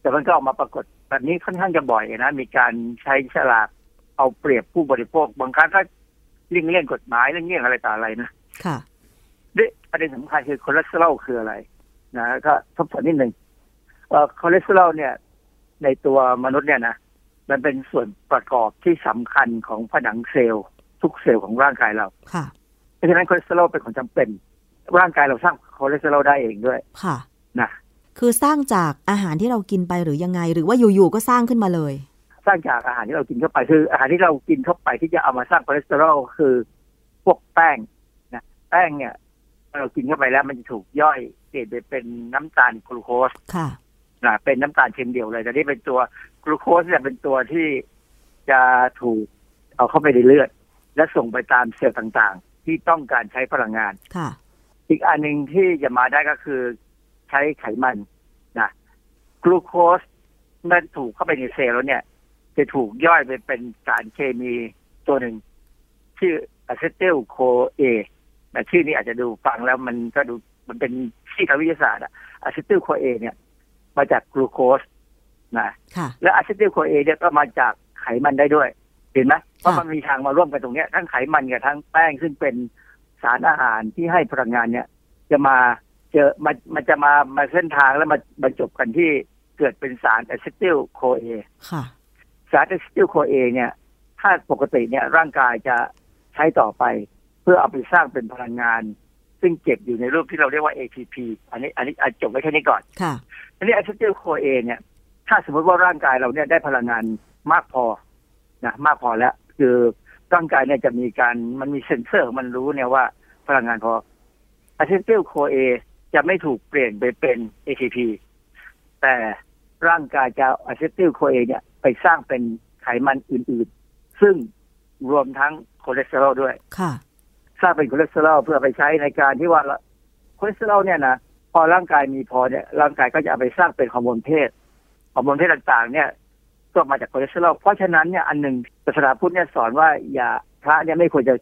แต่มันก็ออกมาปรากฏแบบนี้ค่อนข้างจะบ่อยนะมีการใช้ฉลากเอาเปรียบผู้บริโภคบางครั้งก็เลี่ยงเลี่ยงกฎหมายเลี่ยงเลี่ยงอะไรต่ออะไรนะค่ะด้วยประเด็นสำคัญคือคอเลสเตอรอลคืออะไรนะก็ทบทวนนิดนึงเอ่อคอเลสเตอรอลเนี่ยในตัวมนุษย์เนี่ยนะมันเป็นส่วนประกอบที่สำคัญของผนังเซลล์ทุกเซลล์ของร่างกายเราค่ะเพราะฉะนั้นคอเลสเตอรอลเป็นของจำเป็นร่างกายเราสร้างคอเลสเตอรอลได้เองด้วยค่ะนะคือสร้างจากอาหารที่เรากินไปหรือยังไงหรือว่าอยู่ๆก็สร้างขึ้นมาเลยสร้างจากอาหารที่เรากินเข้าไปคืออาหารที่เรากินเข้าไปที่จะเอามาสร้างคอเลสเตอรอลคือพวกแป้งนะแป้งเนี่ยเรากินเข้าไปแล้วมันจะถูกย่อยเปลี่ยนไปเป็นน้ำตาลกลูโคสค่ะนะเป็นน้ำตาลชนิดเดียวเลยแต่นี่เป็นตัวกลูโคสเนี่ยเป็นตัวที่จะถูกเอาเข้าไปในเลือดและส่งไปตามเซลล์ต่างๆที่ต้องการใช้พลังงานค่ะอีกอันหนึ่งที่จะมาได้ก็คือใช้ไขมันนะกลูโคสเมื่อถูกเข้าไปในเซลล์แล้วเนี่ยจะถูกย่อยไปเป็นสารเคมีตัวหนึ่งชื่ออะซิติลโคเอแต่ชื่อนี้อาจจะดูฟังแล้วมันก็ดูมันเป็นชื่อทางวิทยาศาสตร์อะอะซิติลโคเอเนี่ยมาจากกลูโคสนะและอะซิติลโคเอเนี่ยก็มาจากไขมันได้ด้วยเห็นไหมเพราะมันมีทางมาร่วมกันตรงนี้ทั้งไขมันกับทั้งแป้งซึ่งเป็นสารอาหารที่ให้พลังงานเนี่ยจะมาเจอมันมันจะมามาเส้นทางแล้วมาบรรจบกันที่เกิดเป็นสารอะซิติลโคเอสารอะซิติลโคเอเนี่ยถ้าปกติเนี่ยร่างกายจะใช้ต่อไปเพื่อเอาไปสร้างเป็นพลังงานซึ่งเก็บอยู่ในรูปที่เราเรียกว่า เอ ที พี อันนี้อันนี้จบไว้แค่นี้ก่อนค่ะอันนี้อะซิติลโคเอเนี่ยถ้าสมมติว่าร่างกายเราเนี่ยได้พลังงานมากพอนะมากพอแล้วคือร่างกายเนี่ยจะมีการมันมีเซ็นเซอร์มันรู้เนี่ยว่าพลังงานพออะซิติลโคเอจะไม่ถูกเปลี่ยนไปเป็น เอ ที พี แต่ร่างกายจะอะซิติลโคเอเนี่ยไปสร้างเป็นไขมันอื่นๆซึ่งรวมทั้งคอเลสเตอรอลด้วยค่ะสร้างเป็นคอเลสเตอรอลเพื่อไปใช้ในการที่ว่าคอเลสเตอรอลเนี่ยนะพอร่างกายมีพอเนี่ยร่างกายก็จะเอาไปสร้างเป็นฮอร์โมนเพศฮอร์โมนเพศต่างๆเนี่ยก็มาจากคอเลสเตอรอลเพราะฉะนั้นเนี่ยอันหนึ่งศาสนาพุทธเนี่ยสอนว่าอย่าพระเนี่ยไม่ควรจะ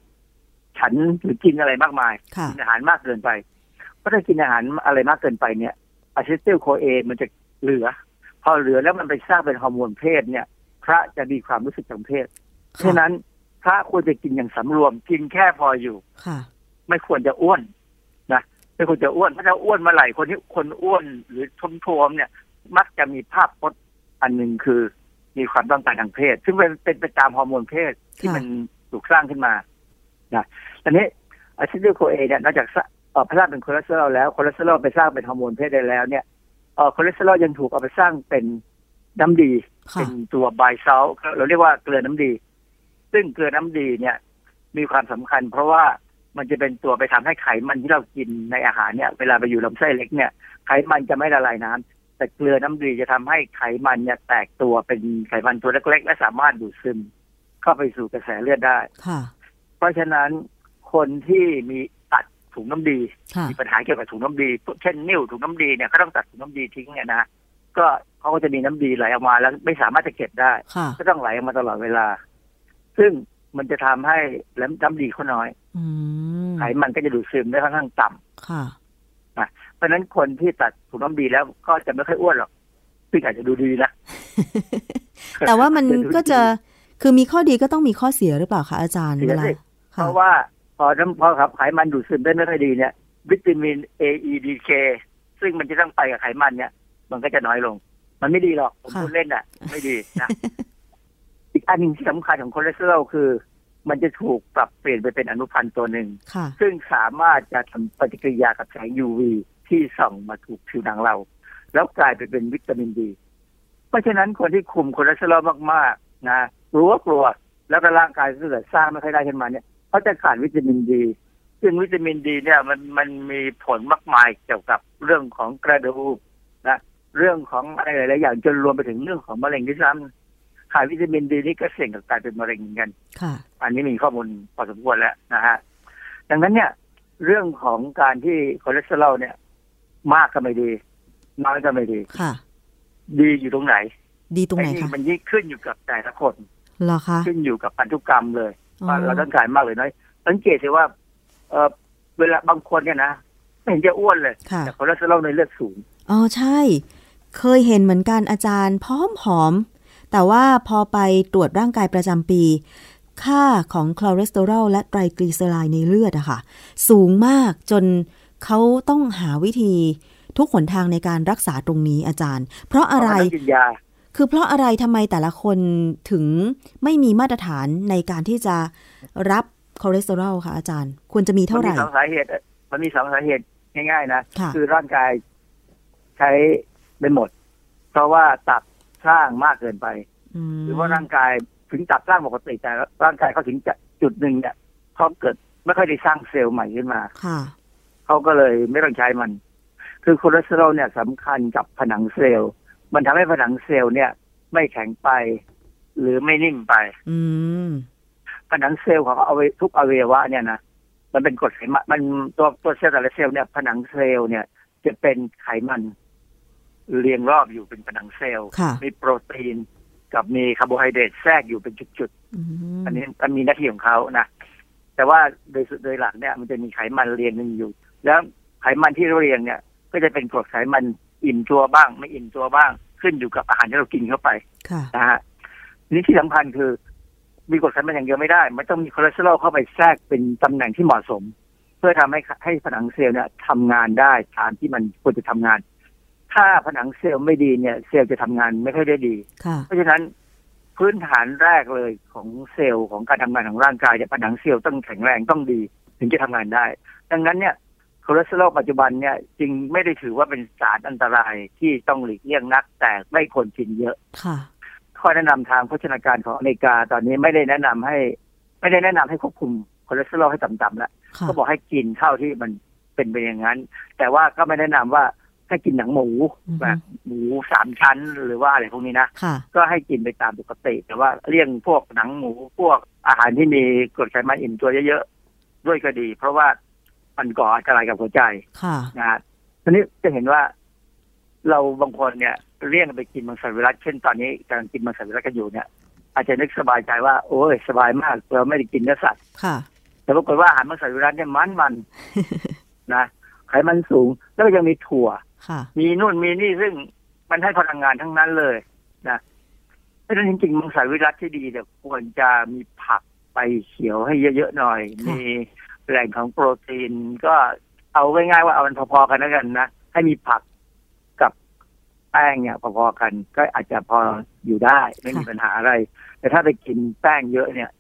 ฉันหรือกินอะไรมากมายกินอาหารมากเกินไปเพราะถ้ากินอาหารอะไรมากเกินไปเนี่ยอะซิติลโคเอมันจะเหลือพอเหลือแล้วมันไปสร้างเป็นฮอร์โมนเพศเนี่ยพระจะมีความรู้สึกทางเพศเพราะฉะนั้นพระควรจะกินอย่างสำรวมกินแค่พออยู่ไม่ควรจะอ้วนนะไม่ควรจะอ้วนถ้าจะอ้วนมาไหลคนที่คนอ้วนหรือท้มทวมเนี่ยมักจะมีภาพพจน์อันหนึ่งคือมีความต้องการทางเพศซึ่งเป็นเป็นไปตามฮอร์โมนเพศที่มันถูกสร้างขึ้นมานะอันนี้อะซิติลโคเอเนี่ยนอกจากพระเป็นคอเลสเตอรอลแล้วคอเลสเตอรอลไปสร้างเป็นฮอร์โมนเพศได้แล้วเนี่ยเอ่อคอเลสเตอรอลยังถูกเอาไปสร้างเป็นน้ำดีเป็นตัวไบซอลเราเรียกว่าเกลือน้ำดีซึ่งเกลือน้ำดีเนี่ยมีความสำคัญเพราะว่ามันจะเป็นตัวไปทำให้ไขมันที่เรากินในอาหารเนี่ยเวลาไปอยู่ลำไส้เล็กเนี่ยไขมันจะไม่ละลายน้ำแต่เกลือน้ำดีจะทำให้ไขมันเนี่ยแตกตัวเป็นไขมันตัวเล็กๆและสามารถดูดซึมเข้าไปสู่กระแสเลือดได้เพราะฉะนั้นคนที่มีตัดถุงน้ำดีมีปัญหาเกี่ยวกับถุงน้ำดีเช่นนิ่วถุงน้ำดีเนี่ยก็ต้องตัดถุงน้ำดีทิ้งเนี่ยนะก็ เขาก็จะมีน้ำดีไหลออกมาแล้วไม่สามารถจะเก็บได้ก็ต้องไหลออกมาตลอดเวลาซึ่งมันจะทำให้น้ำดีเขาน้อยอืมไขมันก็จะดูดซึมได้ค่อนข้างต่ำค่ะนะเพราะฉะนั้นคนที่ตัดถุงน้ำดีแล้วก็จะไม่ค่อยอ้วนหรอกซึ่งอาจจะดูดีนะแต่ว่ามันก็จะคือมีข้อดีก็ต้องมีข้อเสียหรือเปล่าคะอาจารย์เวลาเพราะว่าพอน้ำพอครับไขมันดูดซึมได้ไม่ค่อยดีเนี่ยวิตามิน A E D K ซึ่งมันจะต้องไปกับไขมันเนี่ยมันก็จะน้อยลงมันไม่ดีหรอกผมพูดเล่นอ่ะไม่ดีนะอีกอันหนึ่งที่สำคัญของคอเลสเตอรอลคือมันจะถูกปรับเปลี่ยนไปเป็นอนุพันธ์ตัวหนึ่งซึ่งสามารถจะทำปฏิกิริยากับแสง ยู วี ที่ส่องมาถูกผิวหนังเราแล้วกลายไปเป็นวิตามินดีเพราะฉะนั้นคนที่คุมคอเลสเตอรอลมากๆนะรู้ว่ากลัวแล้วก็ร่างกายเกิดสร้างไม่ค่อยได้ขึ้นมาเนี่ยเขาจะขาดวิตามินดีซึ่งวิตามินดีเนี่ยมันมันมีผลมากมายเกี่ยวกับเรื่องของกระดูกนะเรื่องของอะไรหลายอย่างจนรวมไปถึงเรื่องของมะเร็งด้วยซ้ำขาดวิตามินดีนี่ก็เสี่ยงกับการเป็นมะเร็งเหมือนกันอันนี้มีข้อมูลพอสมควรแล้วนะฮะดังนั้นเนี่ยเรื่องของการที่คอเลสเตอรอลเนี่ยมากก็ไม่ดีน้อยก็ไม่ดีดีอยู่ตรงไหนดีตรงไหนคะมันยิ่งขึ้นอยู่กับแต่ละคนเหรอคะขึ้นอยู่กับพันธุกรรมเลยว่าเราต้องการมากหรือน้อยสังเกตสิว่าเออเวลาบางคนเนี่ยนะไม่เห็นจะอ้วนเลยแต่คอเลสเตอรอลในเลือดสูงอ๋อใช่เคยเห็นเหมือนกันอาจารย์พร้อมหอมแต่ว่าพอไปตรวจร่างกายประจำปีค่าของคอเลสเตอรอลและไตรกลีเซอไรด์ในเลือดอะค่ะสูงมากจนเขาต้องหาวิธีทุกหนทางในการรักษาตรงนี้อาจารย์เพราะอะไรคือเพราะอะไรทำไมแต่ละคนถึงไม่มีมาตรฐานในการที่จะรับคอเลสเตอรอลค่ะอาจารย์ควรจะมีเท่าไหร่มันมีสองสาเหตุมันมีสองสาเหตุง่ายๆนะคือร่างกายใช้ไม่หมดเพราะว่าตับสร้างมากเกินไปหรือว่าร่างกายถึงตับสร้างปกติแต่ร่างกายเขาถึงจุดหนึ่งเนี่ยเขาเกิดไม่ค่อยได้สร้างเซลล์ใหม่ขึ้นมาเขาก็เลยไม่ต้องใช้มันคือคอเลสเตอรอลเนี่ยสำคัญกับผนังเซลล์มันทำให้ผนังเซลล์เนี่ยไม่แข็งไปหรือไม่นิ่มไปผนังเซลล์ของเอาไว้ทุกอวัยวะเนี่ยนะมันเป็นกรดไขมันมันตัวตัวเซลล์แต่ละเซลล์เนี่ยผนังเซลล์เนี่ยจะเป็นไขมันเรียงรอบอยู่เป็นผนังเซลล์มีโปรตีนกับมีคาร์โบไฮเดรตแทรกอยู่เป็นจุดๆอันนี้มันมีหน้าที่ของเขานะแต่ว่าโดยโดยหลักเนี่ยมันจะมีไขมันเรียงนึงอยู่แล้วไขมันที่เรียงเนี่ยก็จะเป็นกรดไขมันอิ่มตัวบ้างไม่อิ่มตัวบ้างขึ้นอยู่กับอาหารที่เรากินเข้าไปนะฮะนี่ที่สำคัญคือมีกรดไขมันอย่างเดียวไม่ได้มันต้องมีคอเลสเตอรอลเข้าไปแทรกเป็นตำแหน่งที่เหมาะสมเพื่อทำให้ให้ผนังเซลล์เนี่ยทำงานได้ตามที่มันควรจะทำงานถ้าผนังเซลล์ไม่ดีเนี่ยเซลล์จะทำงานไม่ค่อยได้ดีเพราะฉะนั้นพื้นฐานแรกเลยของเซลล์ของการทำงานของร่างกายเนี่ยผนังเซลล์ต้องแข็งแรงต้องดีถึงจะทำงานได้ดังนั้นเนี่ยคอเลสเตอรอลปัจจุบันเนี่ยจึงไม่ได้ถือว่าเป็นสารอันตรายที่ต้องหลีกเลี่ยงนักแต่ไม่ควรกินเยอะค่ะข้อแนะนำทางโภชนาการของอเมริกาตอนนี้ไม่ได้แนะนำให้ไม่ได้แนะนำให้ควบคุมคอเลสเตอรอลให้ต่ำๆแล้วก็บอกให้กินเท่าที่มันเป็นไปอย่างนั้นแต่ว่าก็ไม่แนะนำว่าให้กินหนังหมูแบบหมูสามชั้นหรือว่าอะไรพวกนี้นะก็ให้กินไปตามปกติแต่ว่าเลี่ยงพวกหนังหมูพวกอาหารที่มีกรดไขมันอิ่มตัวเยอะๆด้วยก็ดีเพราะว่ามันก่ออันตรายกับหัวใจนะทีนี้จะเห็นว่าเราบางคนเนี่ยเลี่ยงไปกินมังสวิรัติเช่นตอนนี้กำลังกินมังสวิรัติกันอยู่เนี่ยอาจจะนึกสบายใจว่าโอ้ยสบายมากเราไม่ได้กินเนื้อสัตว์แต่ปรากฏว่าอาหารมังสวิรัติเนี่ยมันมันนะไขมันสูงแล้วก็ยังมีถั่วมีนู่นมีนี่ซึ่งมันให้พลังงานทั้งนั้นเลยนะเพราะฉะนั้นจริงๆมังสวิรัติที่ดีเนี่ยควรจะมีผักใบเขียวให้เยอะๆหน่อยมีแหล่งของโปรตีนก็เอาง่ายๆว่าเอามันพอๆกันแล้วกันนะให้มีผักกับแป้งเนี่ยพอๆกันก็อาจจะพออยู่ได้ไม่มีปัญหาอะไรแต่ถ้าไปกินแป้งเยอะเนี่ย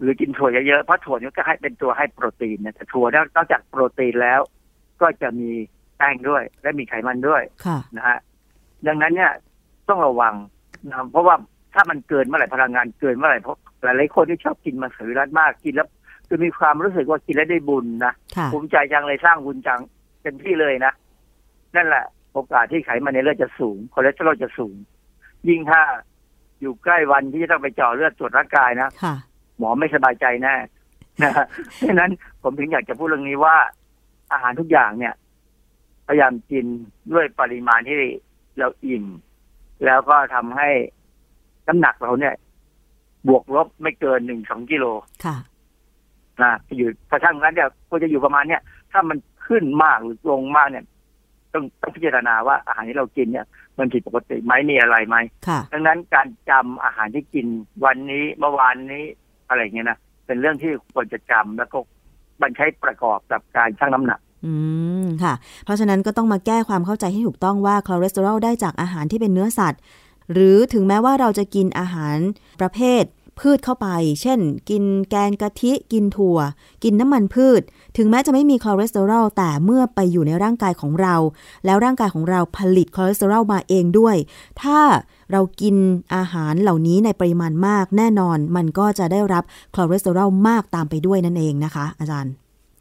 หรือกินถั่วเยอะๆเพราะถั่วนี่ก็ให้เป็นตัวให้โปรตีนนะแต่ถั่วนอกจากโปรตีนแล้วก็จะมีแป้งด้วยและมีไขมันด้วยนะฮะดังนั้นเนี่ยต้องระวังนะเพราะว่าถ้ามันเกินเมื่อไหร่พลังงานเกินเมื่อไหร่เพราะหลายๆคนที่ชอบกินมังสวิรัติมากกินแล้วคือมีความรู้สึกว่ากินแล้วได้บุญนะภูมิใจจังเลยสร้างบุญจังเต็มที่เลยนะนั่นแหละโอกาสที่ไขมันในเลือดจะสูงคอเลสเตอรอลจะสูงยิ่งถ้าอยู่ใกล้วันที่จะต้องไปเจาะเลือดตรวจร่างกายนะหมอไม่สบายใจแน่นะเพราะนั้นผมถึงอยากจะพูดเรื่องนี้ว่าอาหารทุกอย่างเนี่ยพยายามกินด้วยปริมาณที่เราอิ่ม แล้วก็ทำให้น้ำหนักเราเนี่ยบวกลบไม่เกิน หนึ่งถึงสอง กิโลค่ะนะอยู่ถ้าช่างนั้นเนี่ยก็จะอยู่ประมาณเนี้ยถ้ามันขึ้นมากหรือลงมากเนี่ยต้องต้องพิจารณาว่าอาหารที่เรากินเนี่ยมันผิดปกติไหมมีอะไรไหมดังนั้นการจำอาหารที่กินวันนี้เมื่อวานนี้อะไรเงี้ยนะเป็นเรื่องที่ควรจะจำแล้วก็มันใช้ประกอบกับการชั่งน้ำหนักอืมค่ะเพราะฉะนั้นก็ต้องมาแก้ความเข้าใจให้ถูกต้องว่าคอเลสเตอรอลได้จากอาหารที่เป็นเนื้อสัตว์หรือถึงแม้ว่าเราจะกินอาหารประเภทพืชเข้าไปเช่นกินแกงกะทิกินถั่วกินน้ำมันพืชถึงแม้จะไม่มีคอเลสเตอรอลแต่เมื่อไปอยู่ในร่างกายของเราแล้วร่างกายของเราผลิตคอเลสเตอรอลมาเองด้วยถ้าเรากินอาหารเหล่านี้ในปริมาณมากแน่นอนมันก็จะได้รับคอเลสเตอรอลมากตามไปด้วยนั่นเองนะคะอาจารย์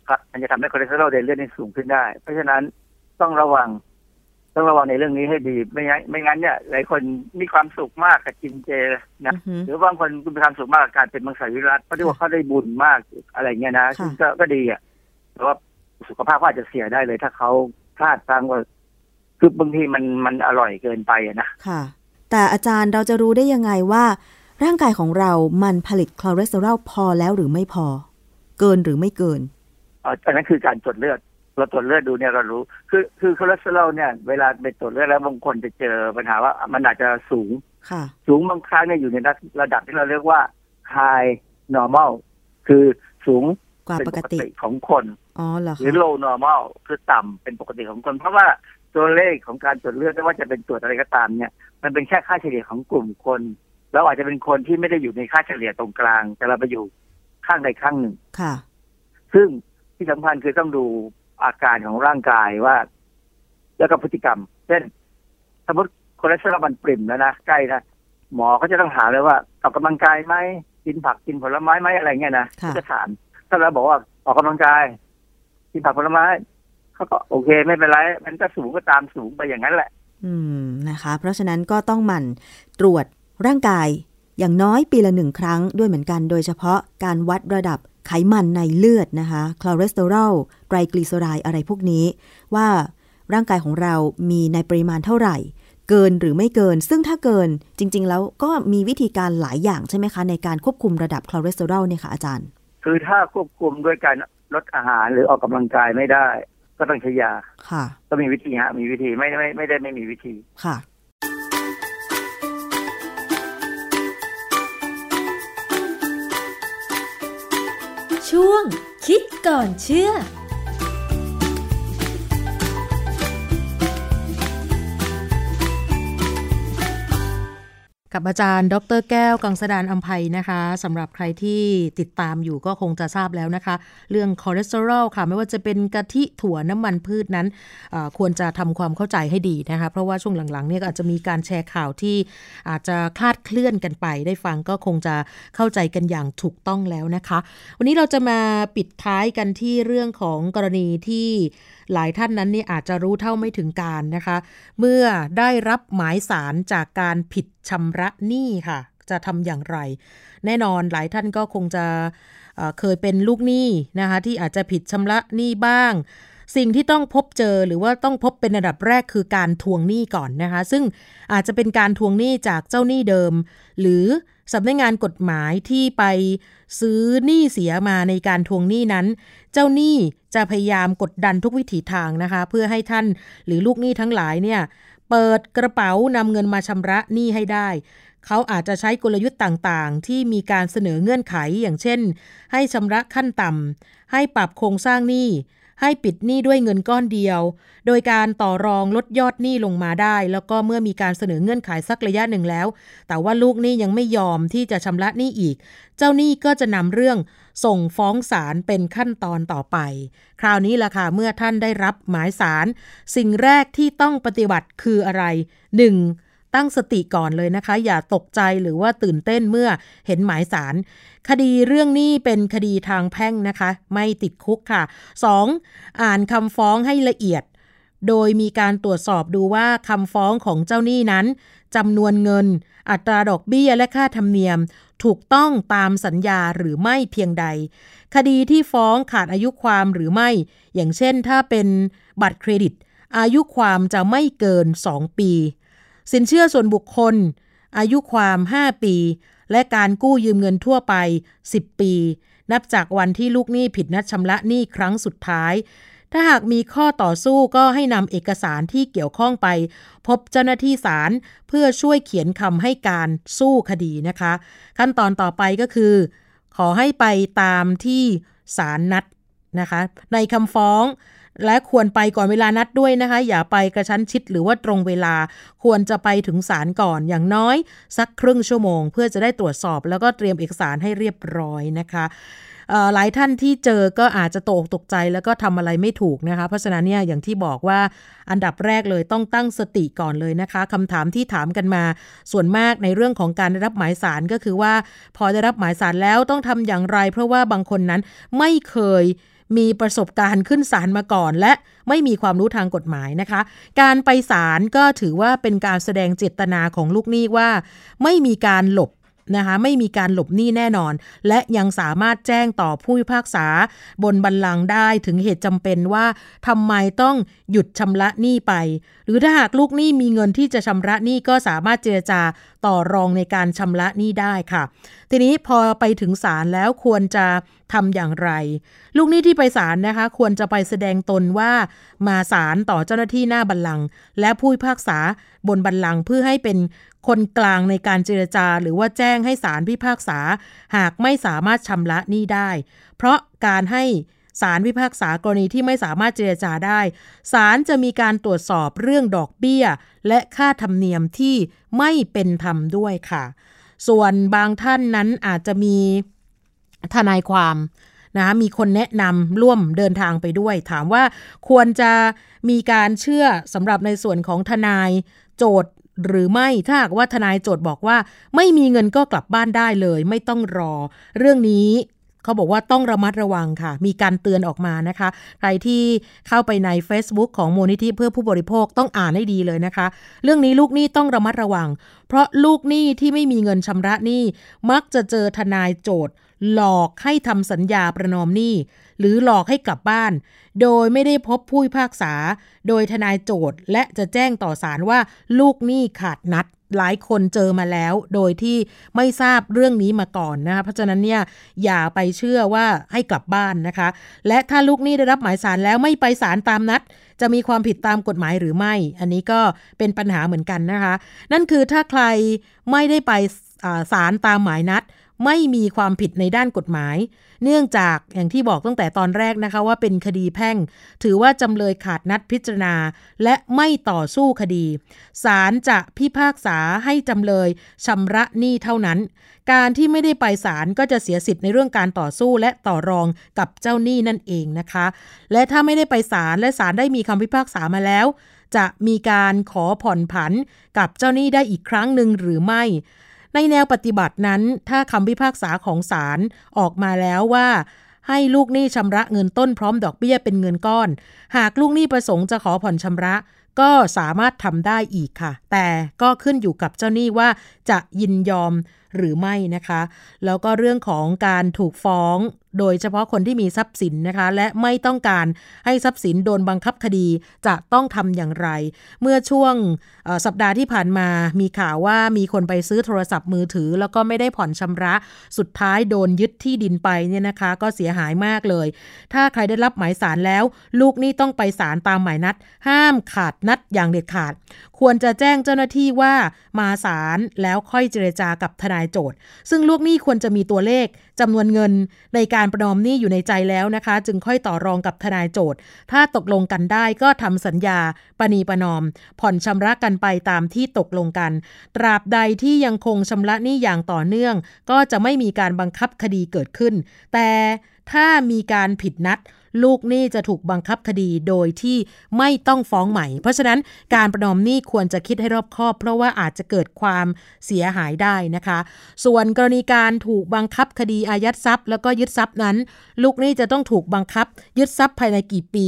ครับมันจะทำให้คอเลสเตอรอลในเลือดสูงขึ้นได้เพราะฉะนั้นต้องระวังต้องระวังในเรื่องนี้ให้ดีไม่งั้นไม่งั้นเนี่ยหลายคนมีความสุขมากกับกินเจนะ uh-huh. หรือบางคนมีความสุขมากกับการเป็นมังสวิรัติเพราะที่ว่าเขาได้บุญมากอะไรเงี้ยนะ uh-huh. ก็ก็ดีอ่ะแต่ว่าสุขภาพก็อาจจะเสียได้เลยถ้าเขาพลาดทางว่าคือบางทีมันมันอร่อยเกินไปอ่ะนะค่ะแต่อาจารย์เราจะรู้ได้ยังไงว่าร่างกายของเรามันผลิตคอเลสเตอรอลพอแล้วหรือไม่พอเกินหรือไม่เกินอ๋ออันนั้นคือการตรวจเลือดเราตรวจเลือดดูเนี่ยเรารู้คือคือคอเลสเตอรอลเนี่ยเวลาไปตรวจเลือดแล้วบางคนจะเจอปัญหาว่ามันอาจจะสูงสูงบางครั้งเนี่ยอยู่ในระดับที่เราเรียกว่า high normal คือสูงเป็นปกติของคนหรือ low normal คือต่ำเป็นปกติของคนเพราะว่าตัวเลขของการตรวจเลือดไม่ว่าจะเป็นตรวจอะไรก็ตามเนี่ยมันเป็นแค่ค่าเฉลี่ยของกลุ่มคนแล้วอาจจะเป็นคนที่ไม่ได้อยู่ในค่าเฉลี่ยตรงกลางแต่เราไปอยู่ข้างใดข้างหนึ่งซึ่งที่สำคัญคือต้องดูอาการของร่างกายว่าแล้วก็พฤติกรรมเช่นสมมติคอเลสเตอรอลมันปริ่มแล้วนะใกล้นะหมอก็จะต้องถามเลยว่าออกกำลังกายไหมกินผักกินผลไม้ไหมอะไรเงี้ยนะก็ถามถ้าเราบอกว่าออกกำลังกายกินผักผลไม้เขาก็โอเคไม่เป็นไรมันก็สูงก็ตามสูงไปอย่างนั้นแหละอืมนะคะเพราะฉะนั้นก็ต้องหมั่นตรวจร่างกายอย่างน้อยปีละหนึ่งครั้งด้วยเหมือนกันโดยเฉพาะการวัดระดับไขมันในเลือดนะคะคอเลสเตอรอลไตรกลีเซอไรด์อะไรพวกนี้ว่าร่างกายของเรามีในปริมาณเท่าไหร่เกินหรือไม่เกินซึ่งถ้าเกินจริงๆแล้วก็มีวิธีการหลายอย่างใช่ไหมคะในการควบคุมระดับคอเลสเตอรอลเนี่ยค่ะอาจารย์คือถ้าควบคุมด้วยการลดอาหารหรือออกกำลังกายไม่ได้ก็ต้องใช้ยาค่ะก็มีวิธีฮะมีวิธีไม่ไม่ไม่ได้ไม่มีวิธีค่ะช่วงคิดก่อนเชื่อกับอาจารย์ดร.แก้วกังสดาลอำไพนะคะสำหรับใครที่ติดตามอยู่ก็คงจะทราบแล้วนะคะเรื่องคอเลสเตอรอลค่ะไม่ว่าจะเป็นกะทิถั่วน้ำมันพืชนั้นควรจะทำความเข้าใจให้ดีนะคะเพราะว่าช่วงหลังๆเนี่ยอาจจะมีการแชร์ข่าวที่อาจจะคลาดเคลื่อนกันไปได้ฟังก็คงจะเข้าใจกันอย่างถูกต้องแล้วนะคะวันนี้เราจะมาปิดท้ายกันที่เรื่องของกรณีที่หลายท่านนั้นนี่อาจจะรู้เท่าไม่ถึงการนะคะเมื่อได้รับหมายศาลจากการผิดชำระหนี้ค่ะจะทำอย่างไรแน่นอนหลายท่านก็คงจะเอ่อเคยเป็นลูกหนี้นะคะที่อาจจะผิดชำระหนี้บ้างสิ่งที่ต้องพบเจอหรือว่าต้องพบเป็นอันดับแรกคือการทวงหนี้ก่อนนะคะซึ่งอาจจะเป็นการทวงหนี้จากเจ้าหนี้เดิมหรือสำนักงานกฎหมายที่ไปซื้อหนี้เสียมาในการทวงหนี้นั้นเจ้าหนี้จะพยายามกดดันทุกวิถีทางนะคะเพื่อให้ท่านหรือลูกหนี้ทั้งหลายเนี่ยเปิดกระเป๋านำเงินมาชำระหนี้ให้ได้เขาอาจจะใช้กลยุทธ์ต่างๆที่มีการเสนอเงื่อนไขอย่างเช่นให้ชำระขั้นต่ำให้ปรับโครงสร้างหนี้ให้ปิดหนี้ด้วยเงินก้อนเดียวโดยการต่อรองลดยอดหนี้ลงมาได้แล้วก็เมื่อมีการเสนอเงื่อนไขสักระยะหนึ่งแล้วแต่ว่าลูกหนี้ยังไม่ยอมที่จะชำระหนี้อีกเจ้าหนี้ก็จะนำเรื่องส่งฟ้องศาลเป็นขั้นตอนต่อไปคราวนี้ล่ะค่ะเมื่อท่านได้รับหมายศาลสิ่งแรกที่ต้องปฏิบัติคืออะไรหนึ่งตั้งสติก่อนเลยนะคะอย่าตกใจหรือว่าตื่นเต้นเมื่อเห็นหมายศาลคดีเรื่องนี้เป็นคดีทางแพ่งนะคะไม่ติดคุกค่ะสองอ่านคำฟ้องให้ละเอียดโดยมีการตรวจสอบดูว่าคำฟ้องของเจ้าหนี้นั้นจำนวนเงินอัตราดอกเบี้ยและค่าธรรมเนียมถูกต้องตามสัญญาหรือไม่เพียงใดคดีที่ฟ้องขาดอายุความหรือไม่อย่างเช่นถ้าเป็นบัตรเครดิตอายุความจะไม่เกินสองปี สินเชื่อส่วนบุคคลอายุความห้าปีและการกู้ยืมเงินทั่วไปสิบปีนับจากวันที่ลูกหนี้ผิดนัดชำระหนี้ครั้งสุดท้ายถ้าหากมีข้อต่อสู้ก็ให้นำเอกสารที่เกี่ยวข้องไปพบเจ้าหน้าที่ศาลเพื่อช่วยเขียนคำให้การสู้คดีนะคะขั้นตอนต่อไปก็คือขอให้ไปตามที่ศาลนัดนะคะในคำฟ้องและควรไปก่อนเวลานัดด้วยนะคะอย่าไปกระชั้นชิดหรือว่าตรงเวลาควรจะไปถึงศาลก่อนอย่างน้อยสักครึ่งชั่วโมงเพื่อจะได้ตรวจสอบแล้วก็เตรียมเอกสารให้เรียบร้อยนะคะหลายท่านที่เจอก็อาจจะตกตกใจแล้วก็ทำอะไรไม่ถูกนะคะเพราะฉะนั้นเนี่ยอย่างที่บอกว่าอันดับแรกเลยต้องตั้งสติก่อนเลยนะคะคำถามที่ถามกันมาส่วนมากในเรื่องของการได้รับหมายศาลก็คือว่าพอได้รับหมายศาลแล้วต้องทำอย่างไรเพราะว่าบางคนนั้นไม่เคยมีประสบการณ์ขึ้นศาลมาก่อนและไม่มีความรู้ทางกฎหมายนะคะการไปศาลก็ถือว่าเป็นการแสดงเจตนาของลูกหนี้ว่าไม่มีการหลบนะคะไม่มีการหลบหนี้แน่นอนและยังสามารถแจ้งต่อผู้พิพากษาบนบัลลังก์ได้ถึงเหตุจำเป็นว่าทำไมต้องหยุดชำระหนี้ไปหรือถ้าหากลูกหนี้มีเงินที่จะชำระหนี้ก็สามารถเจรจาต่อรองในการชำระหนี้ได้ค่ะทีนี้พอไปถึงศาลแล้วควรจะทำอย่างไรลูกหนี้ที่ไปศาลนะคะควรจะไปแสดงตนว่ามาศาลต่อเจ้าหน้าที่หน้าบัลลังก์และผู้พิพากษาบนบัลลังก์เพื่อให้เป็นคนกลางในการเจรจาหรือว่าแจ้งให้ศาลพิพากษาหากไม่สามารถชำระหนี้ได้เพราะการให้ศาลพิพากษากรณีที่ไม่สามารถเจรจาได้ศาลจะมีการตรวจสอบเรื่องดอกเบี้ยและค่าธรรมเนียมที่ไม่เป็นธรรมด้วยค่ะส่วนบางท่านนั้นอาจจะมีทนายความนะมีคนแนะนำร่วมเดินทางไปด้วยถามว่าควรจะมีการเชื่อสำหรับในส่วนของทนายโจทย์หรือไม่ถ้าหากว่าทนายโจทย์บอกว่าไม่มีเงินก็กลับบ้านได้เลยไม่ต้องรอเรื่องนี้เขาบอกว่าต้องระมัดระวังค่ะมีการเตือนออกมานะคะใครที่เข้าไปใน Facebook ของมูลนิธิเพื่อผู้บริโภคต้องอ่านให้ดีเลยนะคะเรื่องนี้ลูกหนี้ต้องระมัดระวังเพราะลูกหนี้ที่ไม่มีเงินชำระหนี้มักจะเจอทนายโจทย์หลอกให้ทำสัญญาประนอมหนี้หรือหลอกให้กลับบ้านโดยไม่ได้พบผู้พิพากษาโดยทนายโจทก์และจะแจ้งต่อศาลว่าลูกหนี้ขาดนัดหลายคนเจอมาแล้วโดยที่ไม่ทราบเรื่องนี้มาก่อนนะคะเพราะฉะนั้นเนี่ยอย่าไปเชื่อว่าให้กลับบ้านนะคะและถ้าลูกหนี้ได้รับหมายศาลแล้วไม่ไปศาลตามนัดจะมีความผิดตามกฎหมายหรือไม่อันนี้ก็เป็นปัญหาเหมือนกันนะคะนั่นคือถ้าใครไม่ได้ไปศาลตามหมายนัดไม่มีความผิดในด้านกฎหมายเนื่องจากอย่างที่บอกตั้งแต่ตอนแรกนะคะว่าเป็นคดีแพ่งถือว่าจำเลยขาดนัดพิจารณาและไม่ต่อสู้คดีศาลจะพิพากษาให้จำเลยชำระหนี้เท่านั้นการที่ไม่ได้ไปศาลก็จะเสียสิทธิ์ในเรื่องการต่อสู้และต่อรองกับเจ้าหนี้นั่นเองนะคะและถ้าไม่ได้ไปศาลและศาลได้มีคำพิพากษามาแล้วจะมีการขอผ่อนผันกับเจ้าหนี้ได้อีกครั้งหนึ่งหรือไม่ในแนวปฏิบัตินั้นถ้าคำพิพากษาของศาลออกมาแล้วว่าให้ลูกหนี้ชำระเงินต้นพร้อมดอกเบี้ยเป็นเงินก้อนหากลูกหนี้ประสงค์จะขอผ่อนชำระก็สามารถทำได้อีกค่ะแต่ก็ขึ้นอยู่กับเจ้าหนี้ว่าจะยินยอมหรือไม่นะคะแล้วก็เรื่องของการถูกฟ้องโดยเฉพาะคนที่มีทรัพย์สินนะคะและไม่ต้องการให้ทรัพย์สินโดนบังคับคดีจะต้องทำอย่างไรเมื่อช่วงสัปดาห์ที่ผ่านมามีข่าวว่ามีคนไปซื้อโทรศัพท์มือถือแล้วก็ไม่ได้ผ่อนชำระสุดท้ายโดนยึดที่ดินไปเนี่ยนะคะก็เสียหายมากเลยถ้าใครได้รับหมายศาลแล้วลูกหนี้ต้องไปศาลตามหมายนัดห้ามขาดนัดอย่างเด็ดขาดควรจะแจ้งเจ้าหน้าที่ว่ามาศาลแล้วค่อยเจรจากับทนายโจทก์ซึ่งลูกหนี้ควรจะมีตัวเลขจำนวนเงินในการประนอมหนี้อยู่ในใจแล้วนะคะจึงค่อยต่อรองกับทนายโจทก์ถ้าตกลงกันได้ก็ทำสัญญาประนีประนอมผ่อนชำระกันไปตามที่ตกลงกันตราบใดที่ยังคงชำระหนี้อย่างต่อเนื่องก็จะไม่มีการบังคับคดีเกิดขึ้นแต่ถ้ามีการผิดนัดลูกหนี้จะถูกบังคับคดีโดยที่ไม่ต้องฟ้องใหม่เพราะฉะนั้นการประนอมหนี้ควรจะคิดให้รอบคอบเพราะว่าอาจจะเกิดความเสียหายได้นะคะส่วนกรณีการถูกบังคับคดีอายัดทรัพย์แล้วก็ยึดทรัพย์นั้นลูกหนี้จะต้องถูกบังคับยึดทรัพย์ภายในกี่ปี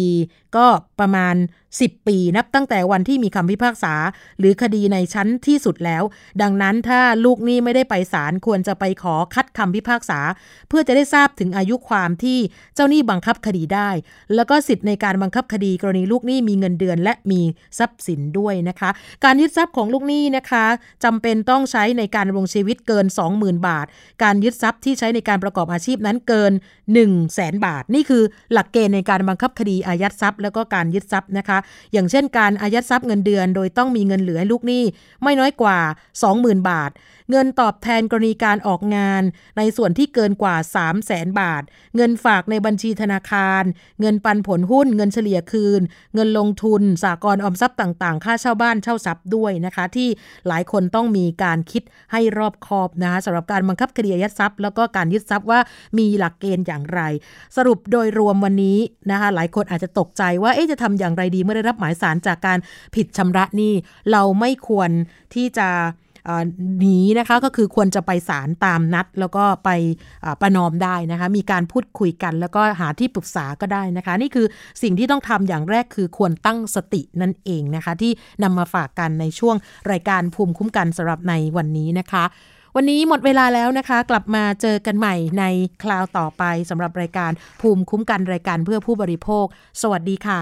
ก็ประมาณสิบปีนับตั้งแต่วันที่มีคำพิพากษาหรือคดีในชั้นที่สุดแล้วดังนั้นถ้าลูกหนี้ไม่ได้ไปศาลควรจะไปขอคัดคำพิพากษาเพื่อจะได้ทราบถึงอายุความที่เจ้าหนี้บังคับคดีได้ ได้แล้วก็สิทธิ์ในการบังคับคดีกรณีลูกหนี้มีเงินเดือนและมีทรัพย์สินด้วยนะคะการยึดทรัพย์ของลูกหนี้นะคะจำเป็นต้องใช้ในการดำรงชีวิตเกิน สองหมื่น บาทการยึดทรัพย์ที่ใช้ในการประกอบอาชีพนั้นเกิน หนึ่งแสน บาทนี่คือหลักเกณฑ์ในการบังคับคดีอายัดทรัพย์แล้วก็การยึดทรัพย์นะคะอย่างเช่นการอายัดทรัพย์เงินเดือนโดยต้องมีเงินเหลือให้ลูกหนี้ไม่น้อยกว่า สองหมื่น บาทเงินตอบแทนกรณีการออกงานในส่วนที่เกินกว่า สามแสน บาทเงินฝากในบัญชีธนาคารเงินปันผลหุ้นเงินเฉลี่ยคืนเงินลงทุนสหกรณ์ออมทรัพย์ต่างๆค่าเช่าบ้านเช่าทรัพย์ด้วยนะคะที่หลายคนต้องมีการคิดให้รอบคอบนะคะสำหรับการบังคับคดีอายัดทรัพย์แล้วก็การยึดทรัพย์ว่ามีหลักเกณฑ์อย่างไรสรุปโดยรวมวันนี้นะคะหลายคนอาจจะตกใจว่าเอ๊ะจะทำอย่างไรดีเมื่อได้รับหมายศาลจากการผิดชำระหนี้เราไม่ควรที่จะหนีนะคะก็คือควรจะไปศาลตามนัดแล้วก็ไปประนอมได้นะคะมีการพูดคุยกันแล้วก็หาที่ปรึกษาก็ได้นะคะนี่คือสิ่งที่ต้องทำอย่างแรกคือควรตั้งสตินั่นเองนะคะที่นำมาฝากกันในช่วงรายการภูมิคุ้มกันสำหรับในวันนี้นะคะวันนี้หมดเวลาแล้วนะคะกลับมาเจอกันใหม่ในคราวต่อไปสำหรับรายการภูมิคุ้มกันรายการเพื่อผู้บริโภคสวัสดีค่ะ